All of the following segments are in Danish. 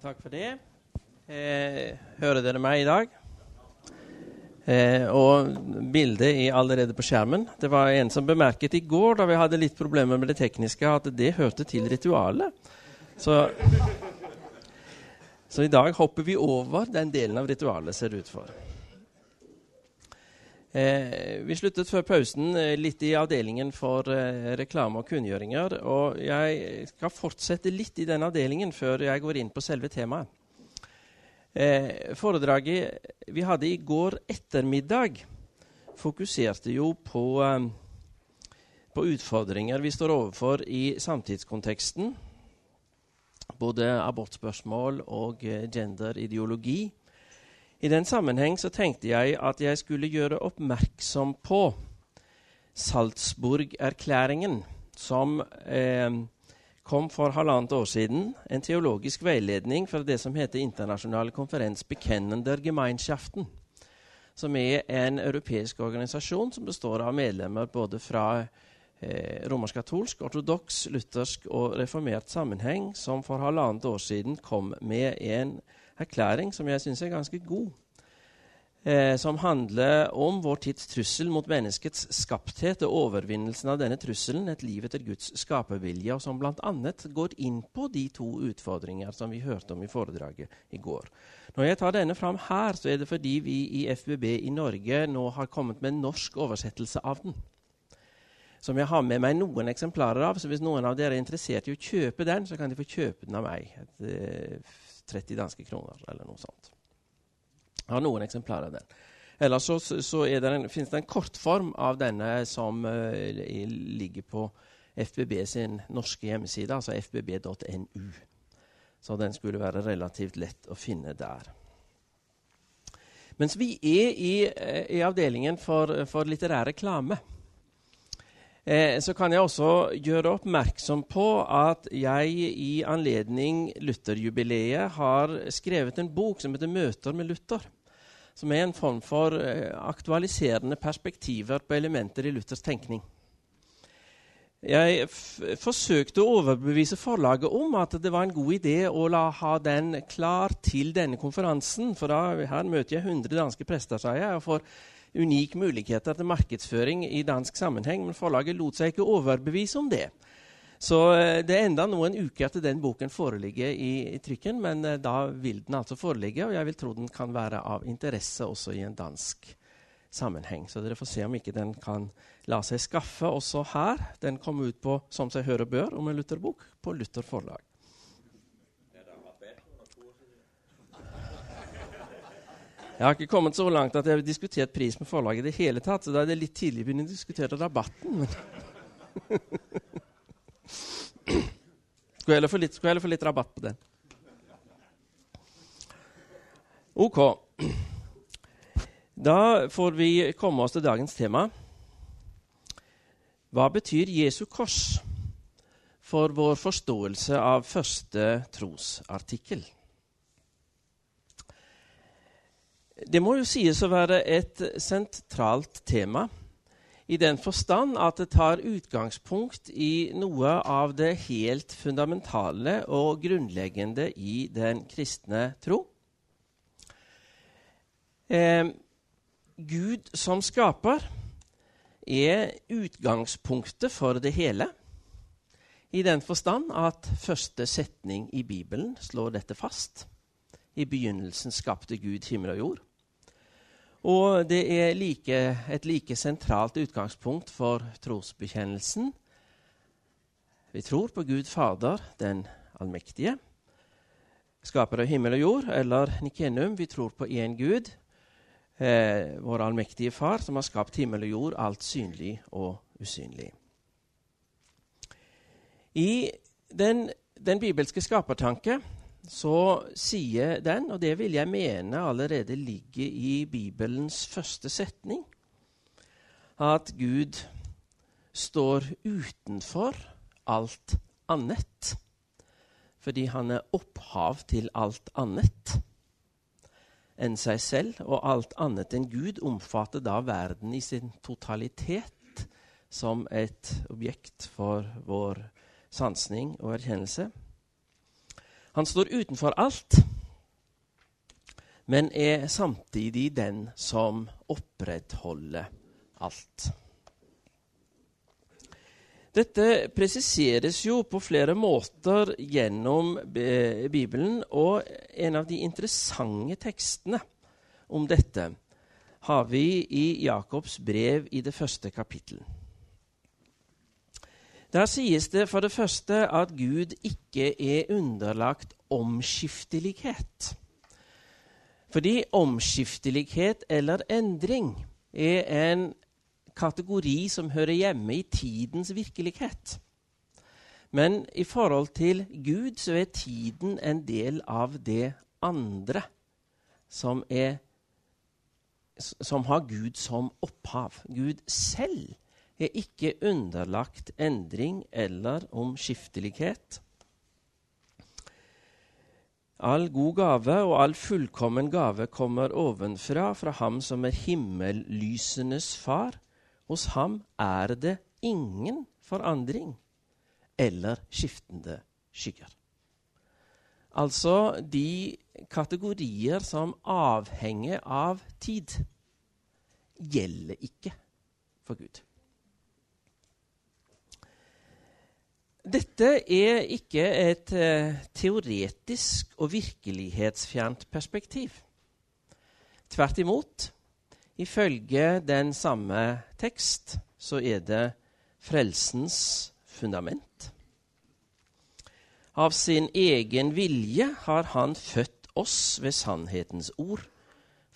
Tak for det. Hører dere meg i dag? Og bildet er allerede på skjermen. Det var en som bemerket i går, da vi hadde litt problemer med det tekniske, at det hørte til ritualet. Så i dag hopper vi over den delen av ritualet, ser det ut for. Vi sluttet før pausen litt i avdelingen for reklame og kunngjøringer, og jeg skal fortsette litt i den avdelingen før jeg går inn på selve temaet. Foredraget vi hadde i går ettermiddag fokuserte jo på utfordringer vi står overfor i samtidskonteksten, både abortspørsmål og genderideologi. I den sammenheng så tenkte jeg at jeg skulle gjøre oppmerksom på Salzburg-erklæringen, som kom for 1,5 år siden, en teologisk veiledning fra det som heter Internasjonale konferens Bekennender Gemeinschaften, som er en europeisk organisasjon som består av medlemmer både fra romersk-katolsk, ortodoks, luthersk og reformert sammenheng, som for 1,5 år siden kom med en erklæring som jeg synes er ganske god, som handler om vår tids trussel mot menneskets skapthet og overvinnelsen av denne trusselen, et liv etter Guds skapervilje, og som blant annet går inn på de to utfordringer som vi hørte om i foredraget i går. Når jeg tar denne fram her, så er det fordi vi i FBB i Norge nå har kommet med en norsk oversettelse av den, som jeg har med meg noen eksemplarer av, så hvis noen av dere er interessert i å kjøpe den, så kan de få kjøpe den av meg, 30 danske kroner eller noe sånt. Jeg har noen eksemplarer av den. Ellers så er det finnes det en kortform av denne som ligger på FBB sin norske hjemmeside, altså fbb.nu. Så den skulle være relativt lett å finne der. Mens vi er i avdelingen for litterær reklame, så kan jeg også gjøre oppmerksom på at jeg i anledning Luther Jubileet har skrevet en bok som heter Møter med Luther, som er en form for aktualiserende perspektiver på elementer i Luthers tenkning. Jeg forsøkte å overbevise forlaget om at det var en god idé å ha den klar til denne konferansen, for her møter jeg 100 danske prester, sa jeg, og får unik muligheter til markedsføring i dansk sammenheng, men forlaget lot seg ikke overbevise om det. Så det er enda noen uker til den boken foreligger i trykken, men da vil den altså foreligge, og jeg vil tro den kan være av interesse også i en dansk sammenheng. Så dere får se om ikke den kan la seg skaffe også her. Den kom ut på, som seg hører bør, om en Luther-bok på Luther forlag. Jeg har ikke kommet så langt at jeg har diskutert pris med forlaget i det hele tatt, så da er det litt tidlig å begynne å diskutere rabatten. Skulle jeg heller få litt rabatt på den? Ok. Da får vi komme oss til dagens tema. Hva betyr Jesu kors for vår forståelse av første trosartikkel? Det må jo sies å være et sentralt tema, i den forstand at det tar utgangspunkt i noe av det helt fundamentale og grunnleggende i den kristne tro. Gud som skaper er utgangspunktet for det hele, i den forstand at første setning i Bibelen slår dette fast. I begynnelsen skapte Gud himmel og jord. Og det er et like sentralt utgangspunkt for trosbekjennelsen. Vi tror på Gud Fader, den allmektige, skaper av himmel og jord, eller Nicaenum, vi tror på en Gud, vår allmektige far, som har skapt himmel og jord, alt synlig og usynlig. I den bibelske skapertanke, så sier den, og det vil jeg mene allerede ligger i Bibelens første setning, at Gud står utenfor alt annet, fordi han er opphav til alt annet enn seg selv, og alt annet enn Gud omfatter da verden i sin totalitet som et objekt for vår sansning og erkjennelse. Han står utenfor alt, men er samtidig den som opprettholder alt. Dette presiseres jo på flere måter gjennom Bibelen, og en av de interessante tekstene om dette har vi i Jakobs brev i det første kapittelet. Der sies det for det første at Gud ikke er underlagt omskiftelighet. Fordi omskiftelighet eller endring er en kategori som hører hjemme i tidens virkelighet. Men i forhold til Gud så er tiden en del av det andre som har Gud som opphav. Gud selv er ikke underlagt endring eller omskiftelighet. All god gave og all fullkommen gave kommer ovenfra, fra ham som er himmellysenes far. Hos ham er det ingen forandring eller skiftende skygger. Altså de kategorier som avhenger av tid, gjelder ikke for Gud. Dette er ikke et teoretisk og virkelighetsfjernt perspektiv. Tvert imot, ifølge den samme tekst så er det frelsens fundament. Av sin egen vilje har han født oss ved sannhetens ord,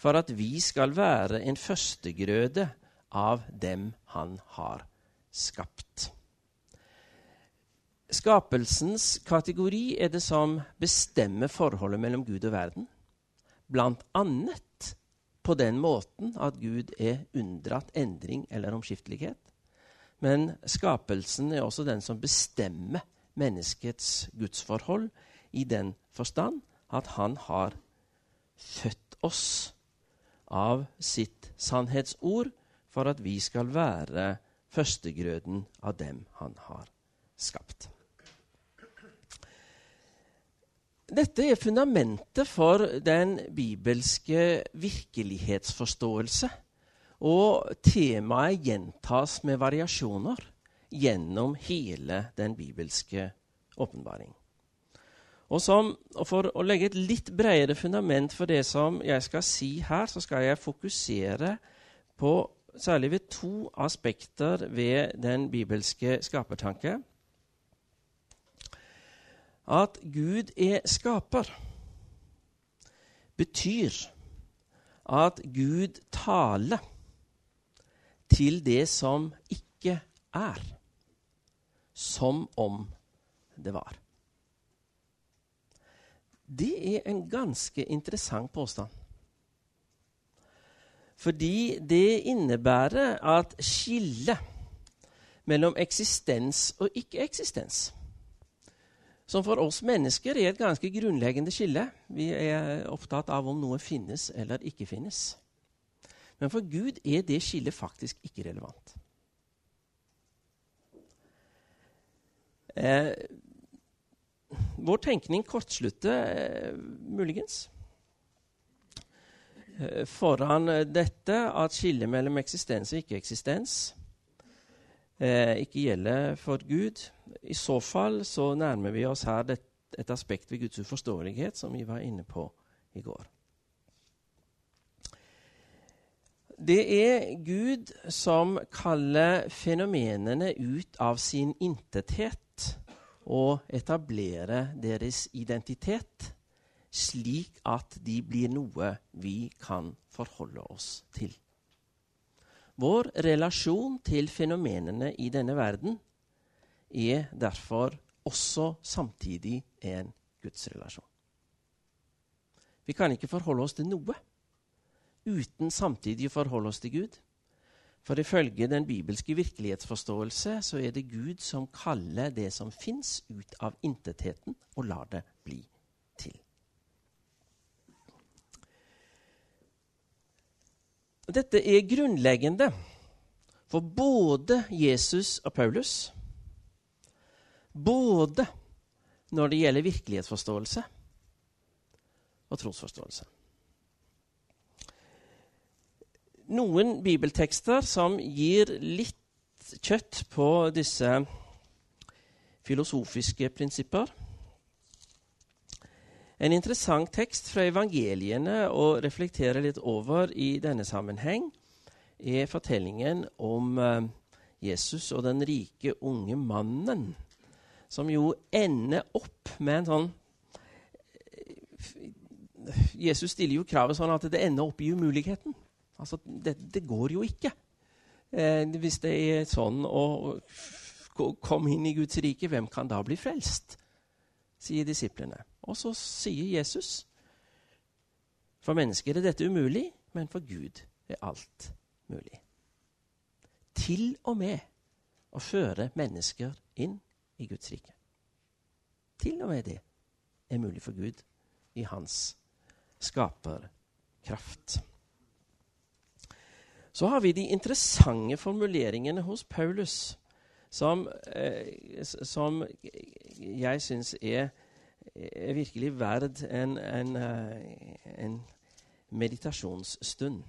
for at vi skal være en førstegrøde av dem han har skapt. Skapelsens kategori er det som bestemmer forholdet mellom Gud og verden, blant annet på den måten at Gud er unndratt endring eller omskiftelighet. Men skapelsen er også den som bestemmer menneskets gudsforhold, i den forstand at han har født oss av sitt sannhetsord for at vi skal være førstegrøden av dem han har skapt. Dette er fundamentet for den bibelske virkelighetsforståelse, og temaet gjentas med variasjoner gjennom hele den bibelske åpenbaring. Og for å legge et litt bredere fundament for det som jeg skal si her, så skal jeg fokusere på særlig ved to aspekter ved den bibelske skapertanke. At Gud er skaper betyr at Gud taler til det som ikke er, som om det var. Det er en ganske interessant påstand. Fordi det innebærer at skillet mellom eksistens og ikke-eksistens, som for oss mennesker er et ganske grunnleggende skille. Vi er opptatt av om noe finnes eller ikke finnes. Men for Gud er det skillet faktisk ikke relevant. Vår tenkning kortslutter muligens foran dette at skillet mellom eksistens og ikke-eksistens ikke gjelder for Gud. I så fall så nærmer vi oss her et aspekt ved Guds uforståelighet som vi var inne på i går. Det er Gud som kaller fenomenene ut av sin intethet og etablerer deres identitet, slik at de blir noe vi kan forholde oss til. Vår relasjon til fenomenene i denne verden er derfor også samtidig en Guds relasjon. Vi kan ikke forholde oss til noe uten samtidig å forholde oss til Gud. For ifølge den bibelske virkelighetsforståelse så er det Gud som kaller det som finnes ut av intetheten og lar det bli til. Dette er grunnleggende for både Jesus og Paulus, både når det gäller virkelighetsforståelse og trosforståelse. Noen bibeltekster som gir litt kjøtt på disse filosofiske prinsipper. En interessant tekst fra evangeliene å reflektere litt over i denne sammenheng er fortellingen om Jesus og den rike unge mannen, som jo ender opp med en sånn... Jesus stiller jo kravet sånn at det ender opp i umuligheten. Altså, det går jo ikke. Hvis det er sånn å komme inn i Guds rike, hvem kan da bli frelst? Sier disiplene. Og så sier Jesus, for mennesker er dette umulig, men for Gud er alt mulig. Til og med å føre mennesker inn i Guds rike. Til og med det er mulig for Gud i hans skaperkraft. Så har vi de interessante formuleringene hos Paulus, som jeg synes er virkelig verd en meditasjonsstund.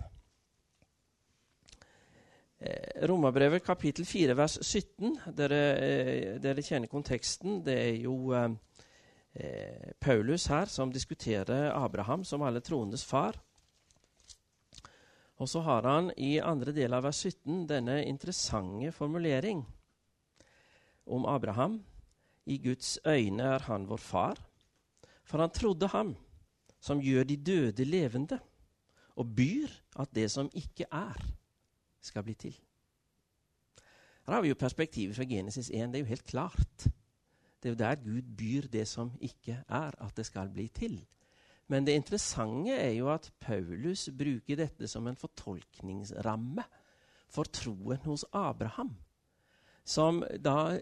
Romabrevet kapittel 4, vers 17, dere kjenner konteksten, det er jo Paulus her som diskuterer Abraham som alle troendes far. Og så har han i andre del av vers 17 denne interessante formulering om Abraham. I Guds øyne er han vår far, for han trodde ham som gjør de døde levende og byr at det som ikke er, skal bli til. Her har vi jo perspektivet fra Genesis 1, det er jo helt klart. Det er jo der Gud byr det som ikke er, at det skal bli til. Men det interessante er jo at Paulus bruker dette som en fortolkningsramme for troen hos Abraham, som da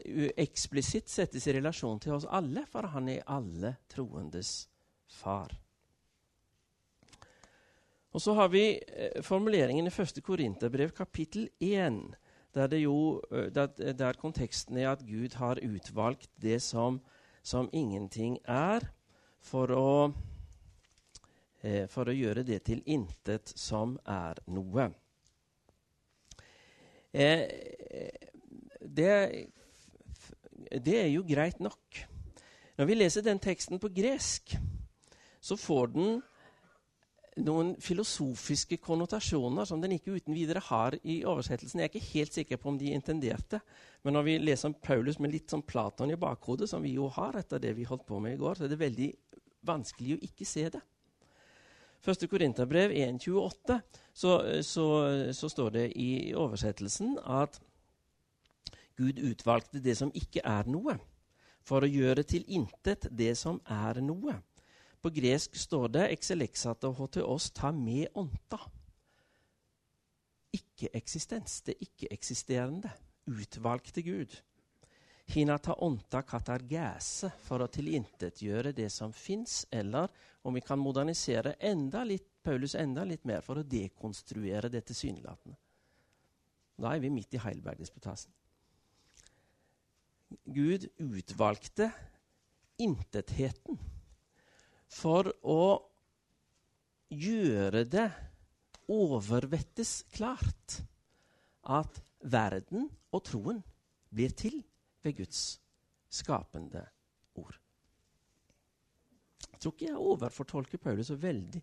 eksplisitt settes i relasjon til oss alle, for han er alle troendes far. Og så har vi formuleringen i 1. Korintherbrev kapittel 1, der konteksten er at Gud har utvalgt det som ingenting er, for å gjøre det til intet som er noe. Det er jo greit nok. Når vi leser den teksten på gresk, så får den noen filosofiske konnotasjoner som den ikke uten videre har i oversettelsen. Jeg er ikke helt sikker på om de intenderte, men når vi leser om Paulus med litt som Platon i bakhodet, som vi jo har etter det vi holdt på med i går, så er det veldig vanskelig å ikke se det. 1. Korintherbrev 1.28, så står det i oversettelsen at Gud utvalgte det som ikke er noe, for å gjøre til intet det som er noe. På gresk står det «exelexata hoteos ta med onta». Ikke-eksistens, det ikke-eksisterende, utvalgte Gud. Hina ta onta katargese, for å tilintetgjøre det som finnes, eller om vi kan modernisere Paulus enda litt mer for å dekonstruere det tilsynelatende. Da er vi midt i Heidelberg-disputasen. Gud utvalgte intetheten for å gjøre det overvettes klart at verden og troen blir til ved Guds skapende ord. Jeg tror ikke jeg overfortolker Paulus så veldig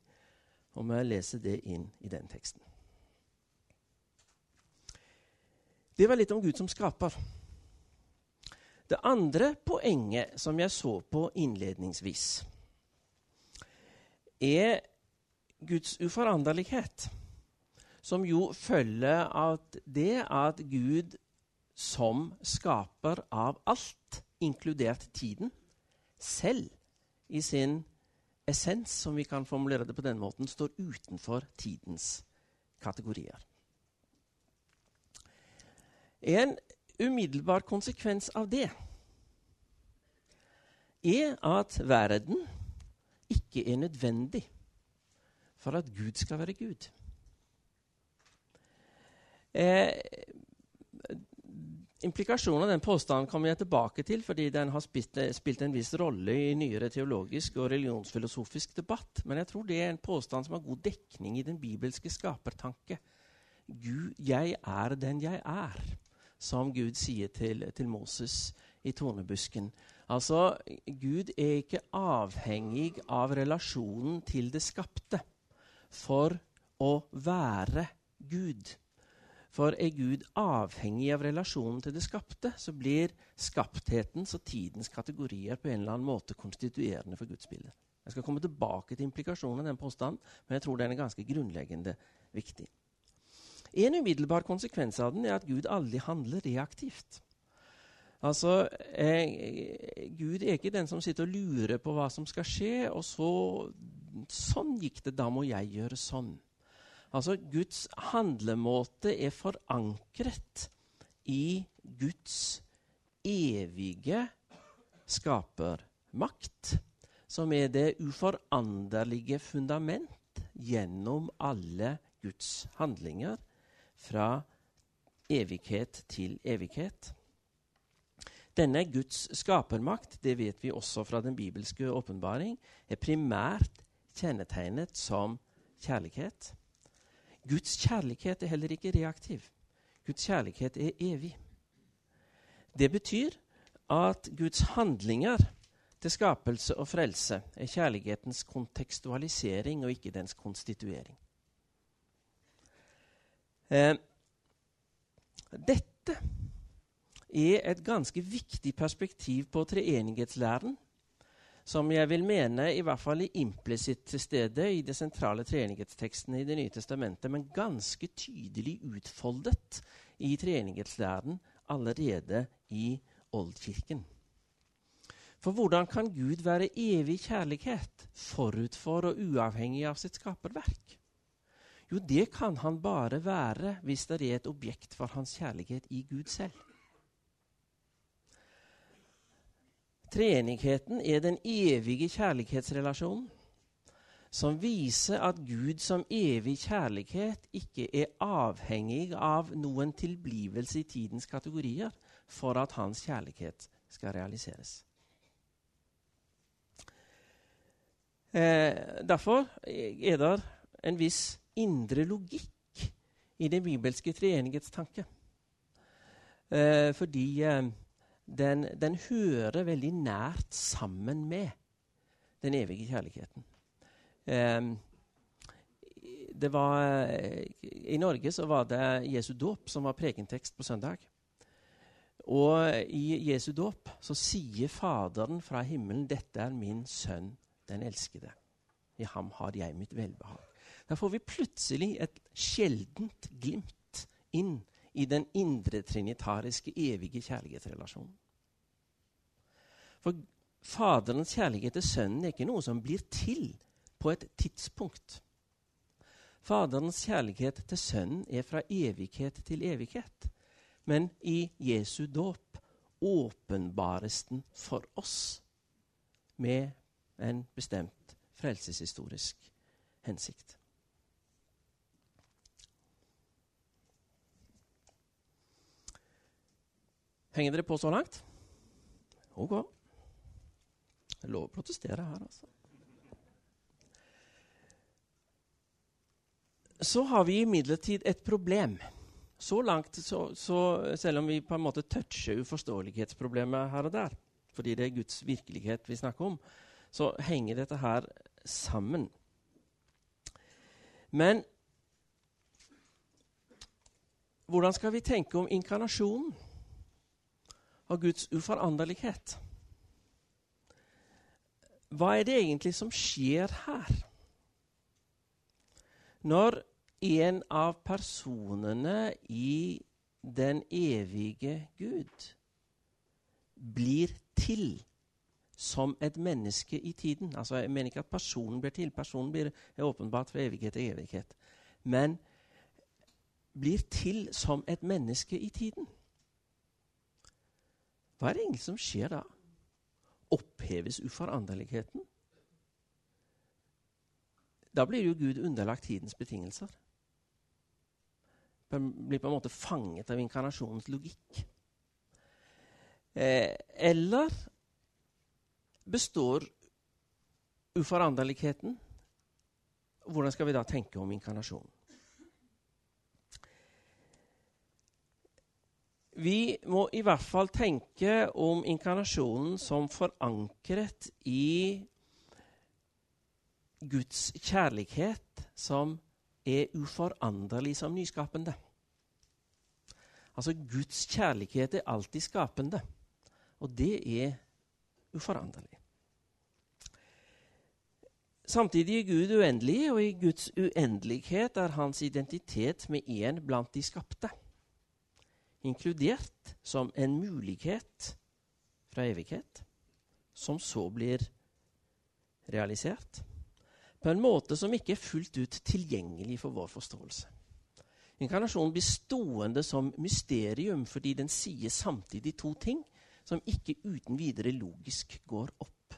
om jeg leser det inn i den teksten. Det var litt om Gud som skaper. Det andre poenget som jeg så på innledningsvis, er Guds uforanderlighet, som jo følger av det at Gud som skaper av alt, inkludert tiden, selv i sin essens, som vi kan formulere det på den måten, står utenfor tidens kategorier. En umiddelbar konsekvens av det er at verden ikke er nødvendig for at Gud skal være Gud. Implikasjonen av den påstanden kommer jeg tilbake til, fordi den har spilt en viss rolle i nyere teologisk og religionsfilosofisk debatt, men jeg tror det er en påstand som har god dekning i den bibelske skapertanke. Gud, jeg er den jeg er, som Gud sier til Moses i tornebusken. Altså, Gud er ikke avhengig av relasjonen til det skapte for å være Gud. For er Gud avhengig av relasjonen til det skapte, så blir skapthetens og tidens kategorier på en eller annen måte konstituerende for Guds bilde. Jeg skal komme tilbake til implikasjonen av den påstanden, men jeg tror den er ganske grunnleggende viktig. En umiddelbar konsekvens av den er at Gud aldri handler reaktivt. Altså, Gud er ikke den som sitter og lurer på hva som skal skje, og sånn gikk det, da må jeg gjøre sånn. Altså, Guds handlemåte er forankret i Guds evige skapermakt, som er det uforanderlige fundament gjennom alle Guds handlinger fra evighet til evighet. Denne Guds skapermakt, det vet vi også fra den bibelske åpenbaring, er primært kjennetegnet som kjærlighet. Guds kjærlighet er heller ikke reaktiv. Guds kjærlighet er evig. Det betyr at Guds handlinger til skapelse og frelse er kjærlighetens kontekstualisering og ikke dens konstituering. Dette er et ganske viktig perspektiv på treenighetslæren, som jeg vil mene i hvert fall er implisitt til stede i det sentrale treenighetsteksten i Det nye testamentet, men ganske tydelig utfoldet i treenighetslæren allerede i Oldkirken. For hvordan kan Gud være evig kjærlighet forut for og uavhengig av sitt skaperverk? Jo, det kan han bare være hvis det er et objekt for hans kjærlighet i Gud selv. Treenigheten er den evige kjærlighetsrelasjonen som viser at Gud som evig kjærlighet ikke er avhengig av noen tilblivelse i tidens kategorier for at hans kjærlighet skal realiseres. Derfor er det en viss indre logikk i den bibelske treenighetstanke. Fordi Den hører veldig nært sammen med den evige kjærligheten. I Norge så var det Jesu dåp som var prekentekst på søndag. Og i Jesu dåp så sier Faderen fra himmelen, dette er min sønn, den elskede. I ham har jeg mitt velbehag. Da får vi plutselig et sjeldent glimt inn i den indre trinitariske evige kjærlighetsrelasjonen. For Faderens kjærlighet til Sønnen er ikke noe som blir til på et tidspunkt. Faderens kjærlighet til Sønnen er fra evighet til evighet, men i Jesu dåp åpenbares den for oss med en bestemt frelseshistorisk hensikt. Henger dere på så langt? Ok. Jeg lover å protestere her, altså. Så har vi imidlertid et problem. Så langt, selv om vi på en måte toucher uforståelighetsproblemet her og der, fordi det er Guds virkelighet vi snakker om, så henger dette her sammen. Men hvordan skal vi tenke om inkarnasjonen? Og Guds uforanderlighet. Hva er det egentlig som skjer her? Når en av personene i den evige Gud blir til som et menneske i tiden. Altså, jeg mener ikke at personen blir til. Personen blir åpenbart fra evighet til evighet. Men blir til som et menneske i tiden. Hva er det egentlig som skjer da? Oppheves uforanderligheten? Da blir jo Gud underlagt tidens betingelser. Blir på en måte fanget av inkarnasjonens logikk. Eller består uforanderligheten? Hvordan skal vi da tænke om inkarnation? Vi må i hvert fall tænke om inkarnationen som forankret i Guds kærlighed, som er uforanderlig som nyskapende. Altså, Guds kærlighed er alltid skapende, og det er uforanderlig. Samtidig er Gud uendelig, og i Guds uendelighet er hans identitet med en blandt de skapte, inkludert som en mulighed fra evighet, som så bliver realisert på en måte som ikke er fuldt ut tilgjengelig for vår forståelse. Inkarnasjonen blir stående som mysterium fordi den sier samtidig to ting som ikke uten videre logisk går opp.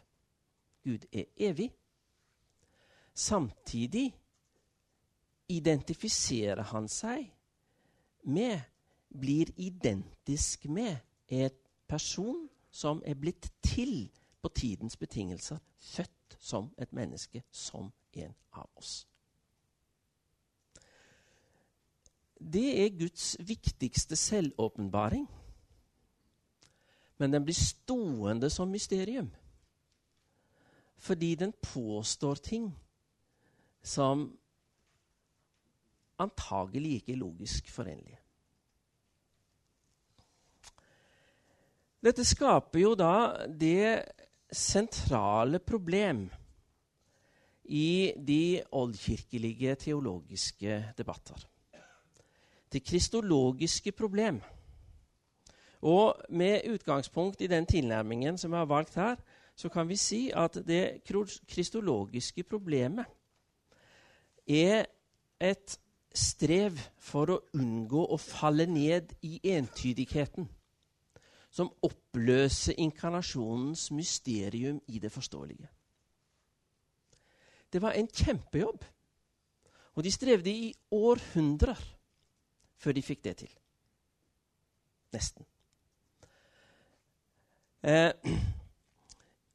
Gud er evig. Samtidig identifiserer han seg med, blir identisk med, en person som er blitt til på tidens betingelser, født som et menneske, som en av oss. Det er Guds viktigste selvåpenbaring, men den blir stående som mysterium, fordi den påstår ting som antagelig ikke er logisk forenlige. Dette skaper jo da det sentrale problem i de oldkirkelige teologiske debatter. Det kristologiske problem. Og med utgangspunkt i den tilnærmingen som jeg har valgt her, så kan vi si at det kristologiske problemet er et strev for å unngå å falle ned i entydigheten, som oppløser inkarnasjonens mysterium i det forståelige. Det var en kjempejobb, og de strevde i århundrer før de fikk det til. Nesten.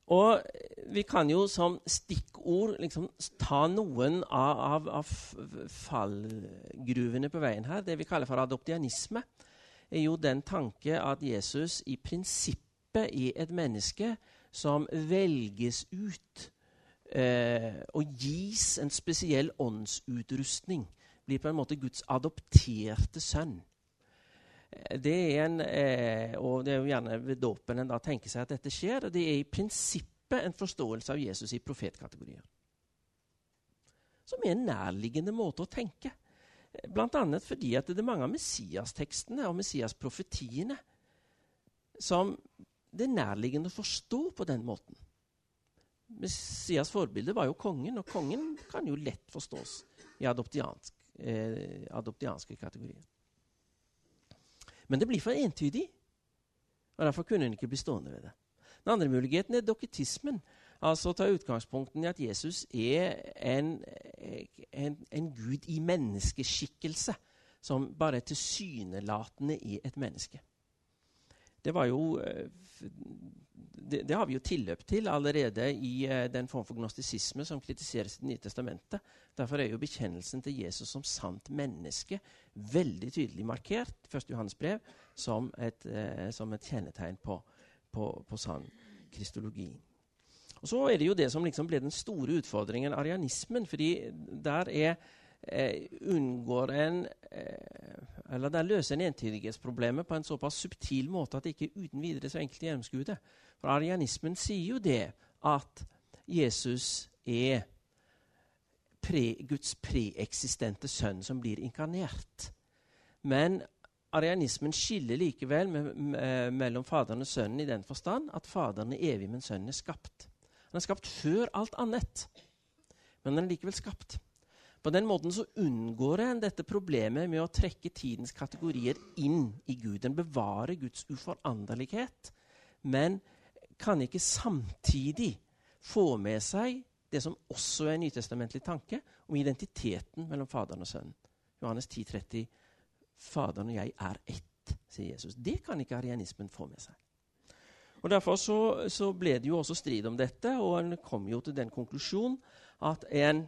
Og vi kan jo som stikkord liksom ta noen av fallgruvene på veien her, det vi kaller for adoptianisme, er jo den tanke at Jesus i prinsippet er et menneske som velges ut og gis en spesiell åndsutrustning. Blir på en måte Guds adopterte sønn. Det er og det er jo gjerne ved dåpen en da tenker seg at dette skjer, og det er i prinsippet en forståelse av Jesus i profetkategorier. Som er en nærliggende måte å tenke. Blant annet fordi at det er mange av Messias-tekstene og Messias-profetiene som det er nærliggende å forstå på den måten. Messias forbilde var jo kongen, og kongen kan jo lett forstås i adoptianske kategorier. Men det blir for entydig, og derfor kunne hun ikke bli stående ved det. Den andre muligheten er doketismen. Altså ta utgangspunkten i at Jesus er en Gud i menneskeskikkelse, som bare tilsynelatende er et menneske. Det var jo det har vi jo tilløp til allerede i den form for gnostisisme som kritiseres i Det nye testamentet. Derfor er jo bekjennelsen til Jesus som sant menneske veldig tydelig markert, 1. Johannes brev, som et kjennetegn på sann kristologi. Og så er det jo det som liksom ble den store utfordringen, arianismen, fordi der der løser en entydighetsproblemet på en såpass subtil måte at det ikke uten videre så enkelt gjennomskue det. For arianismen sier jo det at Jesus er Guds preeksistente sønn som blir inkarnert. Men arianismen skiller likevel mellom faderen og sønnen i den forstand at faderen er evig, men sønnen er skapt. Den er skapt før alt annet, men den er likevel skapt. På den måten så unngår en dette problemet med å trekke tidens kategorier inn i Gud. Den bevarer Guds uforanderlighet, men kan ikke samtidig få med seg det som også er en nytestamentlig tanke om identiteten mellom faderen og sønnen. Johannes 10:30, faderen og jeg er ett, sier Jesus. Det kan ikke arianismen få med seg. Og derfor så ble det jo også strid om dette, og en kom jo til den konklusjon at en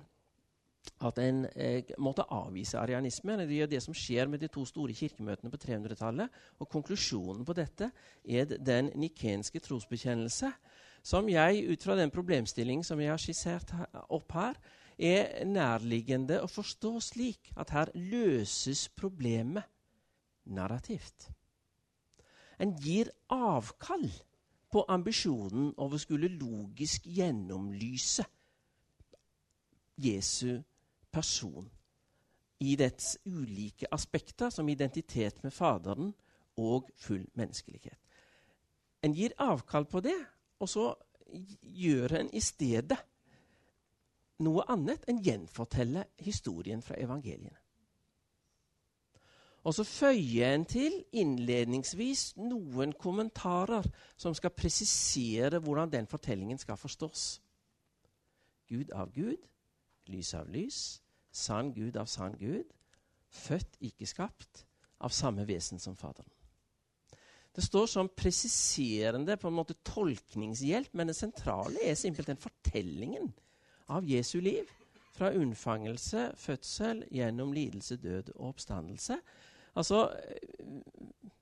måtte avvise arianismen. Det er det som skjer med de to store kirkemøtene på 300-tallet. Og konklusjonen på dette er den nikenske trosbekjennelse, som jeg, ut fra den problemstilling som jeg har skissert opp her, er nærliggende å forstå slik at her løses problemet narrativt. En gir avkall på ambisjonen om å skulle logisk gjennomlyse Jesu person i dets ulike aspekter, som identitet med Faderen og full menneskelighet. En gir avkall på det, og så gjør en i stedet noe annet enn gjenfortelle historien fra evangeliene. Og så føyer en til innledningsvis noen kommentarer som skal presisere hvordan den fortellingen skal forstås. Gud av Gud, lys av lys, sann Gud av sann Gud, født, ikke skapt, av samme vesen som Faderen. Det står som presiserende, på en måte tolkningshjelp, men det sentrale er simpelthen fortellingen av Jesu liv, fra unnfangelse, fødsel, gjennom lidelse, død og oppstandelse. Altså,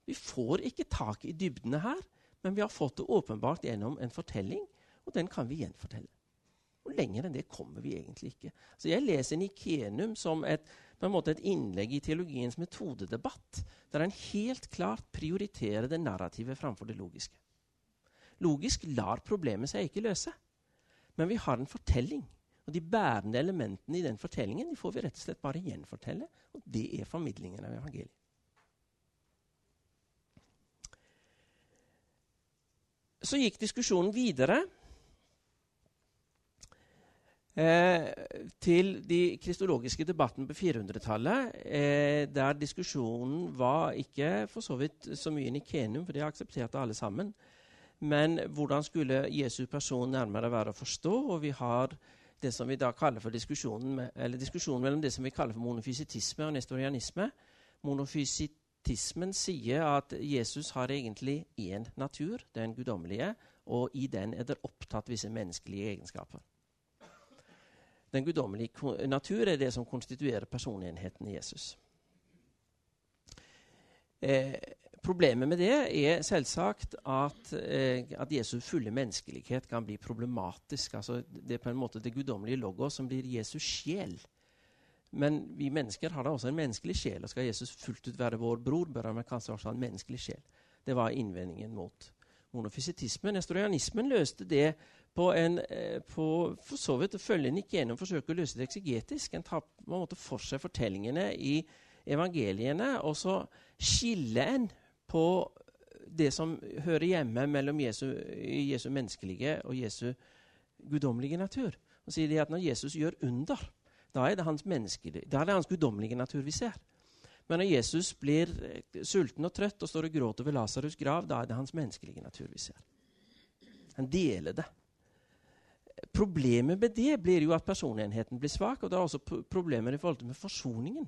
vi får ikke tak i dybdene her, men vi har fått det åpenbart gjennom en fortelling, og den kan vi gjenfortelle. Og lenger enn det kommer vi egentlig ikke. Så jeg leser Nicaenum som på en måte et innlegg i teologiens metodedebatt, der en helt klart prioriterer det narrative framfor det logiske. Logisk lar problemet seg ikke løse, men vi har en fortelling. Og de bærende elementene i den fortellingen, de får vi rett og slett bare gjenfortelle, og det er formidlingen av evangeliet. Så gikk diskusjonen videre til de kristologiske debattene på 400-tallet, der diskusjonen var ikke for så vidt så mye Nicaenum, for det aksepterte alle sammen, men hvordan skulle Jesu person nærmere være å forstå, og vi har det som vi da kaller for diskusjonen mellom det som vi kaller for monofysitisme og nestorianisme. Monofysitismen sier at Jesus har egentlig én natur, den guddommelige, og i den er det opptatt visse menneskelige egenskaper. Den guddommelige natur er det som konstituerer personenheten i Jesus. Problemet med det er selvsagt at Jesu fulle menneskelighet kan bli problematisk. Altså, det er på en måte det guddommelige logos som blir Jesus sjel. Men vi mennesker har da også en menneskelig sjel, og skal Jesus fullt ut være vår bror, bør han kanskje også ha en menneskelig sjel. Det var innvendingen mot monofysitismen. Nestorianismen løste det for så vidt å følge Nicaenum, forsøke å løse det eksegetisk. En tar på en måte for seg fortellingene i evangeliene, og så skiller en på det som hører hjemme mellom Jesu menneskelige og Jesu guddommelige natur. Og sier de at når Jesus gjør under, da er det hans guddommelige natur vi ser. Men når Jesus blir sulten og trøtt og står og gråter ved Lazarus' grav, da er det hans menneskelige natur vi ser. Han deler det. Problemet med det blir jo at personenheten blir svak, og det er også problemer i forhold til med forsoningen.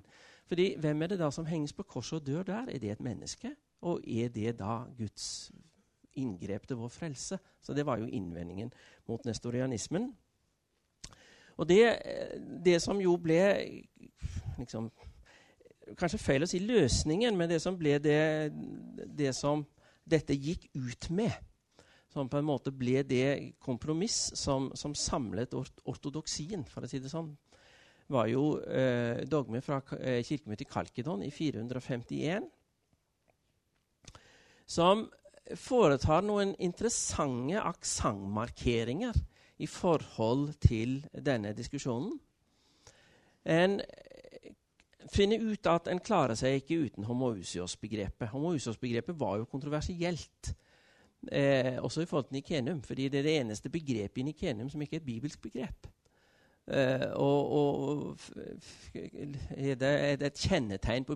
Fordi hvem er det da som henges på korset og dør der? Er det et menneske? Og er det da Guds inngrep til vår frelse? Så det var jo innvendingen mot nestorianismen. Og det som jo ble, liksom, kanskje feil å si løsningen, men det som ble det som dette gikk ut med, som på en måte ble det kompromiss som samlet ortodoksien, for å si det sånn, var jo dogme fra kirkemøtet i Kalkedon i 451, som foretar noen interessante aksangmarkeringer i forhold til denne diskusjonen. En finner ut at en klarer seg ikke uten homoousios-begrepet. Homoousios-begrepet var jo kontroversielt, også i forhold til Nicaenum, fordi det er det eneste begrepet i Nicaenum som ikke er et bibelsk begrep. Det er et kjennetegn på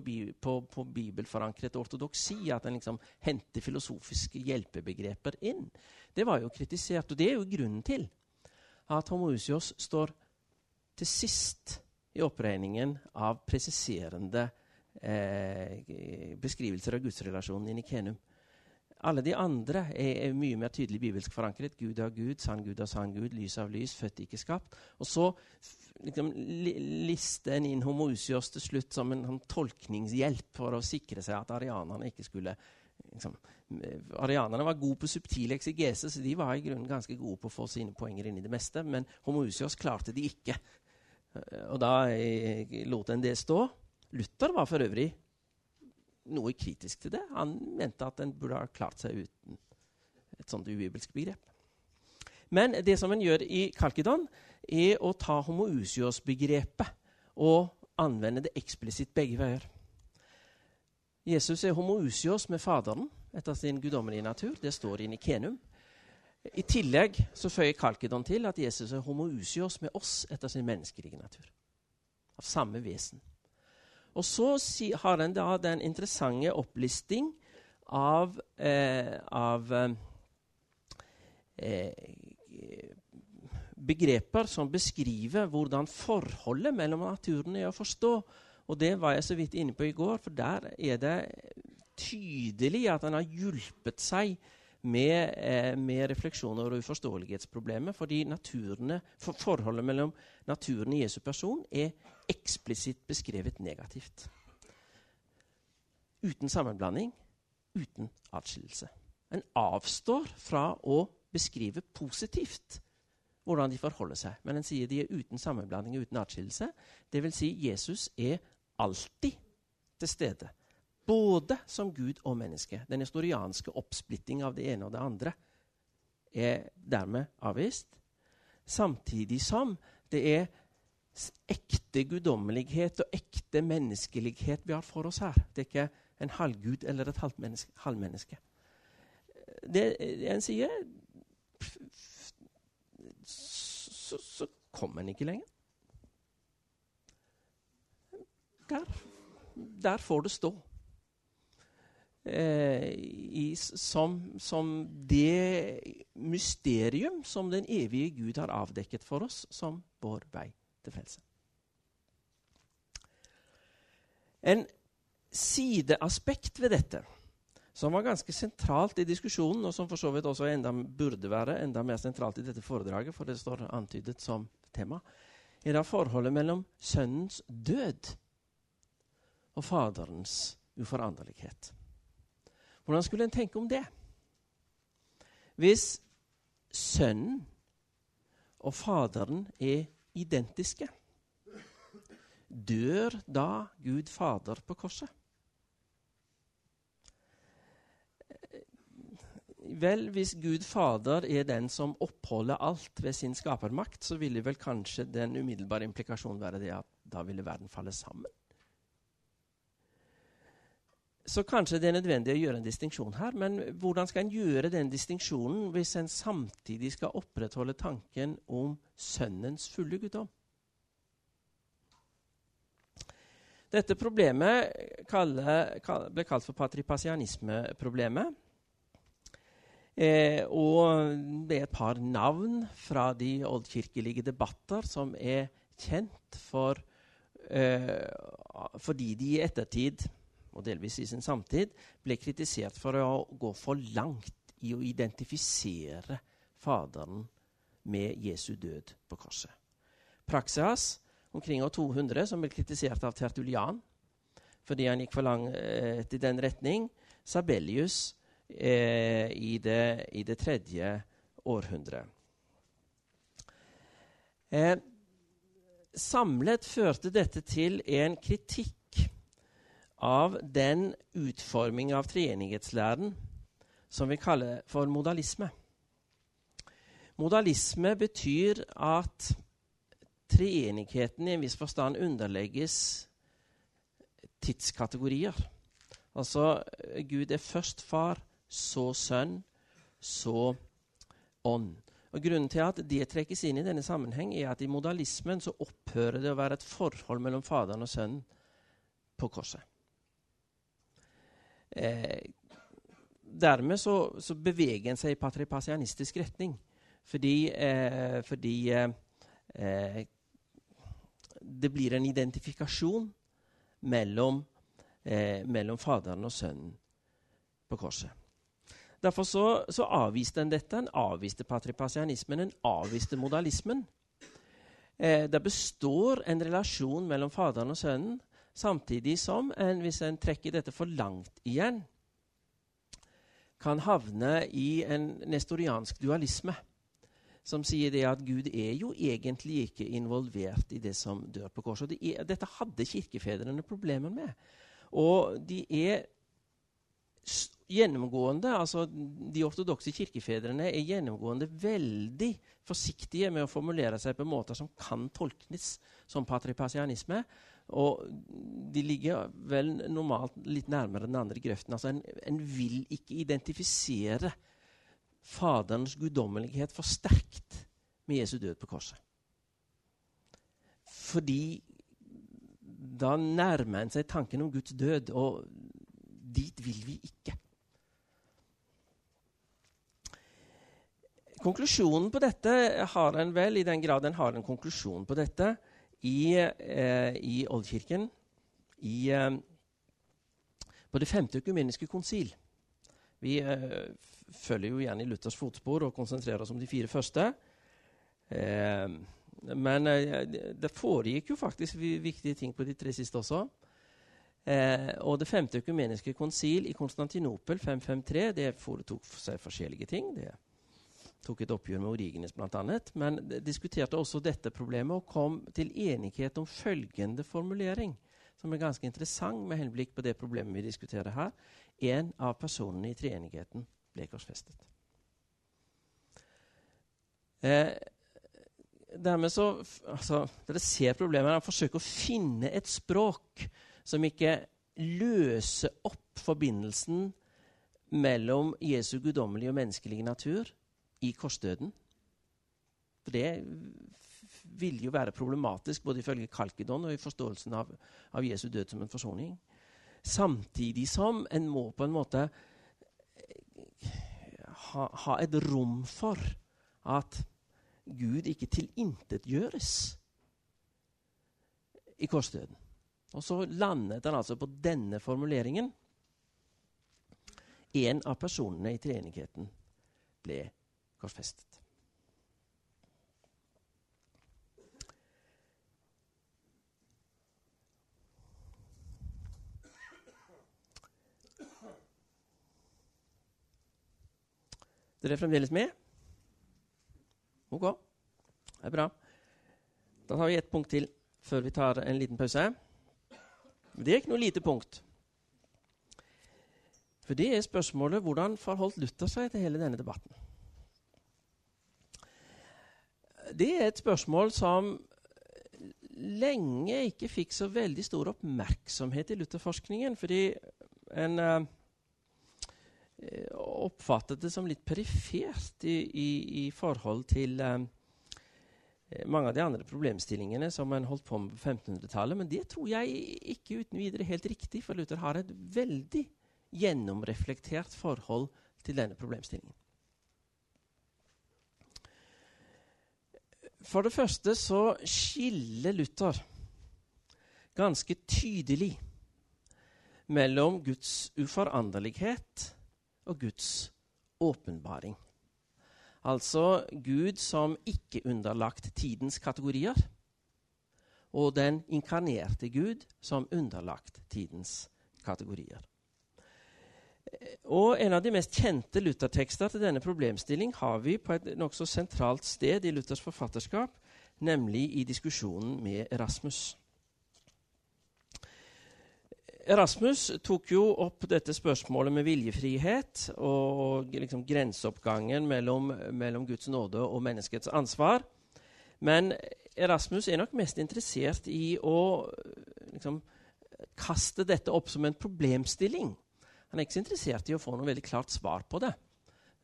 bibelforankret ortodoksi at den liksom henter filosofiske hjelpebegreper inn. Det var jo kritisert, og det er jo grunnen til at homoousios står til sist i oppregningen av presiserende beskrivelser av gudsrelasjonen i Nicaenum. Alle de andre er mye mer tydelig bibelsk forankret. Gud er Gud, sann Gud er sann Gud, lys av lys, født ikke skapt. Og så liksom, lister en inn homoousios til slutt som en tolkningshjelp for å sikre seg at arianerne ikke skulle... Liksom, arianerne var gode på subtil exegese, så de var i grunnen ganske gode på å få sine poenger inn i det meste, men homoousios klarte de ikke. Og da lot en det stå. Luther var for øvrig noe kritisk til det. Han mente at den burde ha klart seg uten et sånt ubibelsk begrep. Men det som en gjør i Kalkedon, er å ta homoousios-begrepet og anvende det eksplisitt begge veier. Jesus er homoousios med faderen etter sin guddommelige natur. Det står i Nicaenum. I tillegg så føyer Kalkedon til at Jesus er homoousios med oss etter sin menneskelige natur. Av samme vesen. Og så har den da den interessante opplisting av begreper som beskriver hvordan forholdet mellom naturen er å forstå. Og det var jeg så vidt inne på i går, for der er det tydelig at han har hjulpet seg med refleksjoner og uforståelighetsproblemer, fordi forholdet mellom naturen og Jesu person er eksplisitt beskrevet negativt. Uten sammenblanding, uten adskillelse. En avstår fra å beskrive positivt hvordan de forholder seg, men en sier de er uten sammenblanding og uten adskillelse. Det vil si Jesus er alltid til stede. Både som Gud og menneske. Den historianske oppsplitting av det ene og det andre er dermed avvist. Samtidig som det er ekte guddommelighet og ekte menneskelighet vi har for oss her. Det er ikke en halvgud eller et halvmenneske. Det en sier, så kommer en ikke lenger. Der får det stå. Som det mysterium som den evige Gud har avdekket for oss som vår vei til frelse. En sideaspekt ved dette, som var ganske sentralt i diskusjonen, og som for så vidt også burde være enda mer sentralt i dette foredraget, for det står antydet som tema, er da forholdet mellom sønnens død og faderens uforanderlighet. Hvordan skulle en tenke om det? Hvis sønnen og faderen er identiske, dør da Gud fader på korset? Vel, hvis Gud fader er den som oppholder alt ved sin skapermakt, så ville vel kanskje den umiddelbare implikasjonen være det at da ville verden falle sammen. Så kanskje det er nødvendig å gjøre en distinksjon her, men hvordan skal en gjøre den distinksjonen hvis en samtidig skal opprettholde tanken om sønnens fulle guddom? Dette problemet ble kalt for patripasianisme-problemet. Og det er et par navn fra de oldkirkelige debatter som er kjent fordi de i ettertid og delvis i sin samtid, ble kritisert for å gå for langt i å identifisere faderen med Jesu død på korset. Praxeas, omkring år 200, som ble kritisert av Tertullian, fordi han gikk for langt til den retning, Sabellius i det 3. århundre. Samlet førte dette til en kritikk av den utforming av treenighetslæren som vi kaller for modalisme. Modalisme betyr at treenigheten i en viss forstand underlegges tidskategorier. Altså, Gud er først far, så sønn, så ånd. Og grunnen til at det trekkes inn i denne sammenheng er at i modalismen så opphører det å være et forhold mellom faderen og sønnen på korset. Dermed så beveger en seg i patripasianistisk retning, fordi det blir en identifikasjon mellom faderen og sønnen på korset. Derfor så avviste han dette. Han avviste patripassianismen, han avviste modalismen. Det består en relasjon mellom faderen og sønnen, samtidig som en, hvis en trekker dette for langt igjen, kan havne i en nestoriansk dualisme, som sier det at Gud er jo egentlig ikke involvert i det som dør på korset. Dette hadde kirkefedrene problemer med. Og de er gjennomgående, altså de ortodokse kirkefedrene er gjennomgående veldig forsiktige med å formulere seg på måter som kan tolkes som patripassianisme, og de ligger vel normalt litt nærmere den andre grøften. Altså en vil ikke identifisere faderens guddommelighet for sterkt med Jesu død på korset. Fordi da nærmer en seg tanken om Guds død, og dit vil vi ikke. Konklusjonen på dette har en vel, i den grad en har en konklusjon på dette, i Oldkirken, på det 5. økumeniske konsil. Vi følger jo gjerne i Luthers fotspor og konsentrerer oss om de 4 første. Men det foregikk jo faktisk viktige ting på de 3 siste også. Og det 5. økumeniske konsil i Konstantinopel 553, det foretok seg forskjellige ting. Det tok et oppgjør med Origenes blant annet, men diskuterte også dette problemet og kom til enighet om følgende formulering, som er ganske interessant med henblikk på det problemet vi diskuterer her. En av personene i treenigheten ble korsfestet. Dermed så, altså, dere ser problemet her, forsøker å finne et språk som ikke løser opp forbindelsen mellom Jesu guddommelige og menneskelige natur i korsdøden. For det vil jo være problematisk, både ifølge Kalkedon og i forståelsen av Jesu død som en forsoning. Samtidig som en må på en måte ha et rom for at Gud ikke tilintetgjøres i korsdøden. Og så landet han altså på denne formuleringen. En av personene i treenigheten ble korsfestet. Dere er fremdeles med? Ok, det er bra. Da tar vi et punkt til før vi tar en liten pause. Men det er ikke noe lite punkt. For det er spørsmålet hvordan forholdt Luther seg til hele denne debatten. Det er et spørsmål som lenge ikke fikk så veldig stor oppmerksomhet i Lutherforskningen, fordi en oppfattet det som litt perifert i forhold til mange av de andre problemstillingene som en holdt på med på 1500-tallet, men det tror jeg ikke uten videre helt riktig, for Luther har et veldig gjennomreflektert forhold til denne problemstillingen. For det første så skiller Luther ganske tydelig mellom Guds uforanderlighet og Guds åpenbaring. Altså Gud som ikke underlagt tidens kategorier, og den inkarnerte Gud som underlagt tidens kategorier. Og en av de mest kjente Luther-tekster til denne problemstilling har vi på et nokså sentralt sted i Luthers forfatterskap, nemlig i diskusjonen med Erasmus. Erasmus tok jo opp dette spørsmålet med viljefrihet og liksom grenseoppgangen mellom Guds nåde og menneskets ansvar. Men Erasmus er nok mest interessert i å liksom kaste dette opp som en problemstilling. Han er ikke så interessert i å få noe veldig klart svar på det.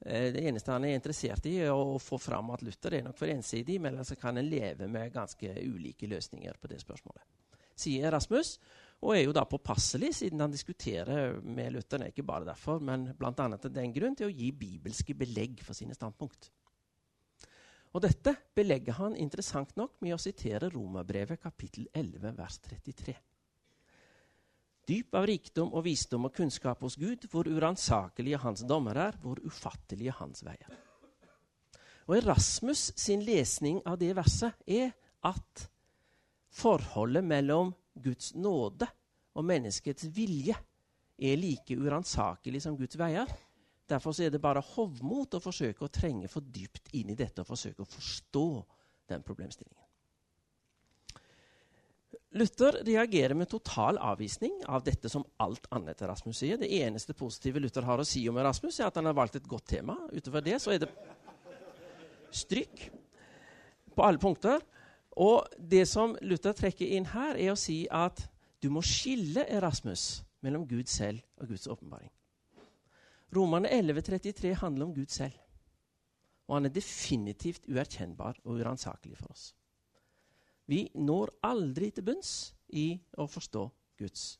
Det eneste han er interessert i er å få fram at Luther er nok for ensidig, men altså kan en leve med ganske ulike løsninger på det spørsmålet, sier Erasmus. Og er jo da påpasselig, siden han diskuterer med Luther, ikke bare derfor, men blant annet av den grunn til å gi bibelske belegg for sine standpunkt. Og dette belegger han interessant nok med å sitere Romabrevet kapittel 11, vers 33. dyp av rikdom och visdom och kunskap hos Gud, vår uransakelige hans dommerer, vår ufattelige hans veier. Og Erasmus sin lesning av det verset er at forholdet mellom Guds nåde og menneskets vilje er like uransakelig som Guds veier. Derfor er det bare hovmot å forsøke å trenge for dypt inn i dette og forsøke å forstå den problemstillingen. Luther reagerer med total avvisning av dette som alt annet Erasmus er. Det eneste positive Luther har å si om Erasmus er at han har valgt et godt tema. Utover det så er det stryk på alle punkter. Og det som Luther trekker inn her er å si at du må skille Erasmus mellom Gud selv og Guds åpenbaring. Romerne 11:33 handler om Gud selv. Og han er definitivt uerkjennbar og uransakelig for oss. Vi når aldri til bunns i å forstå Guds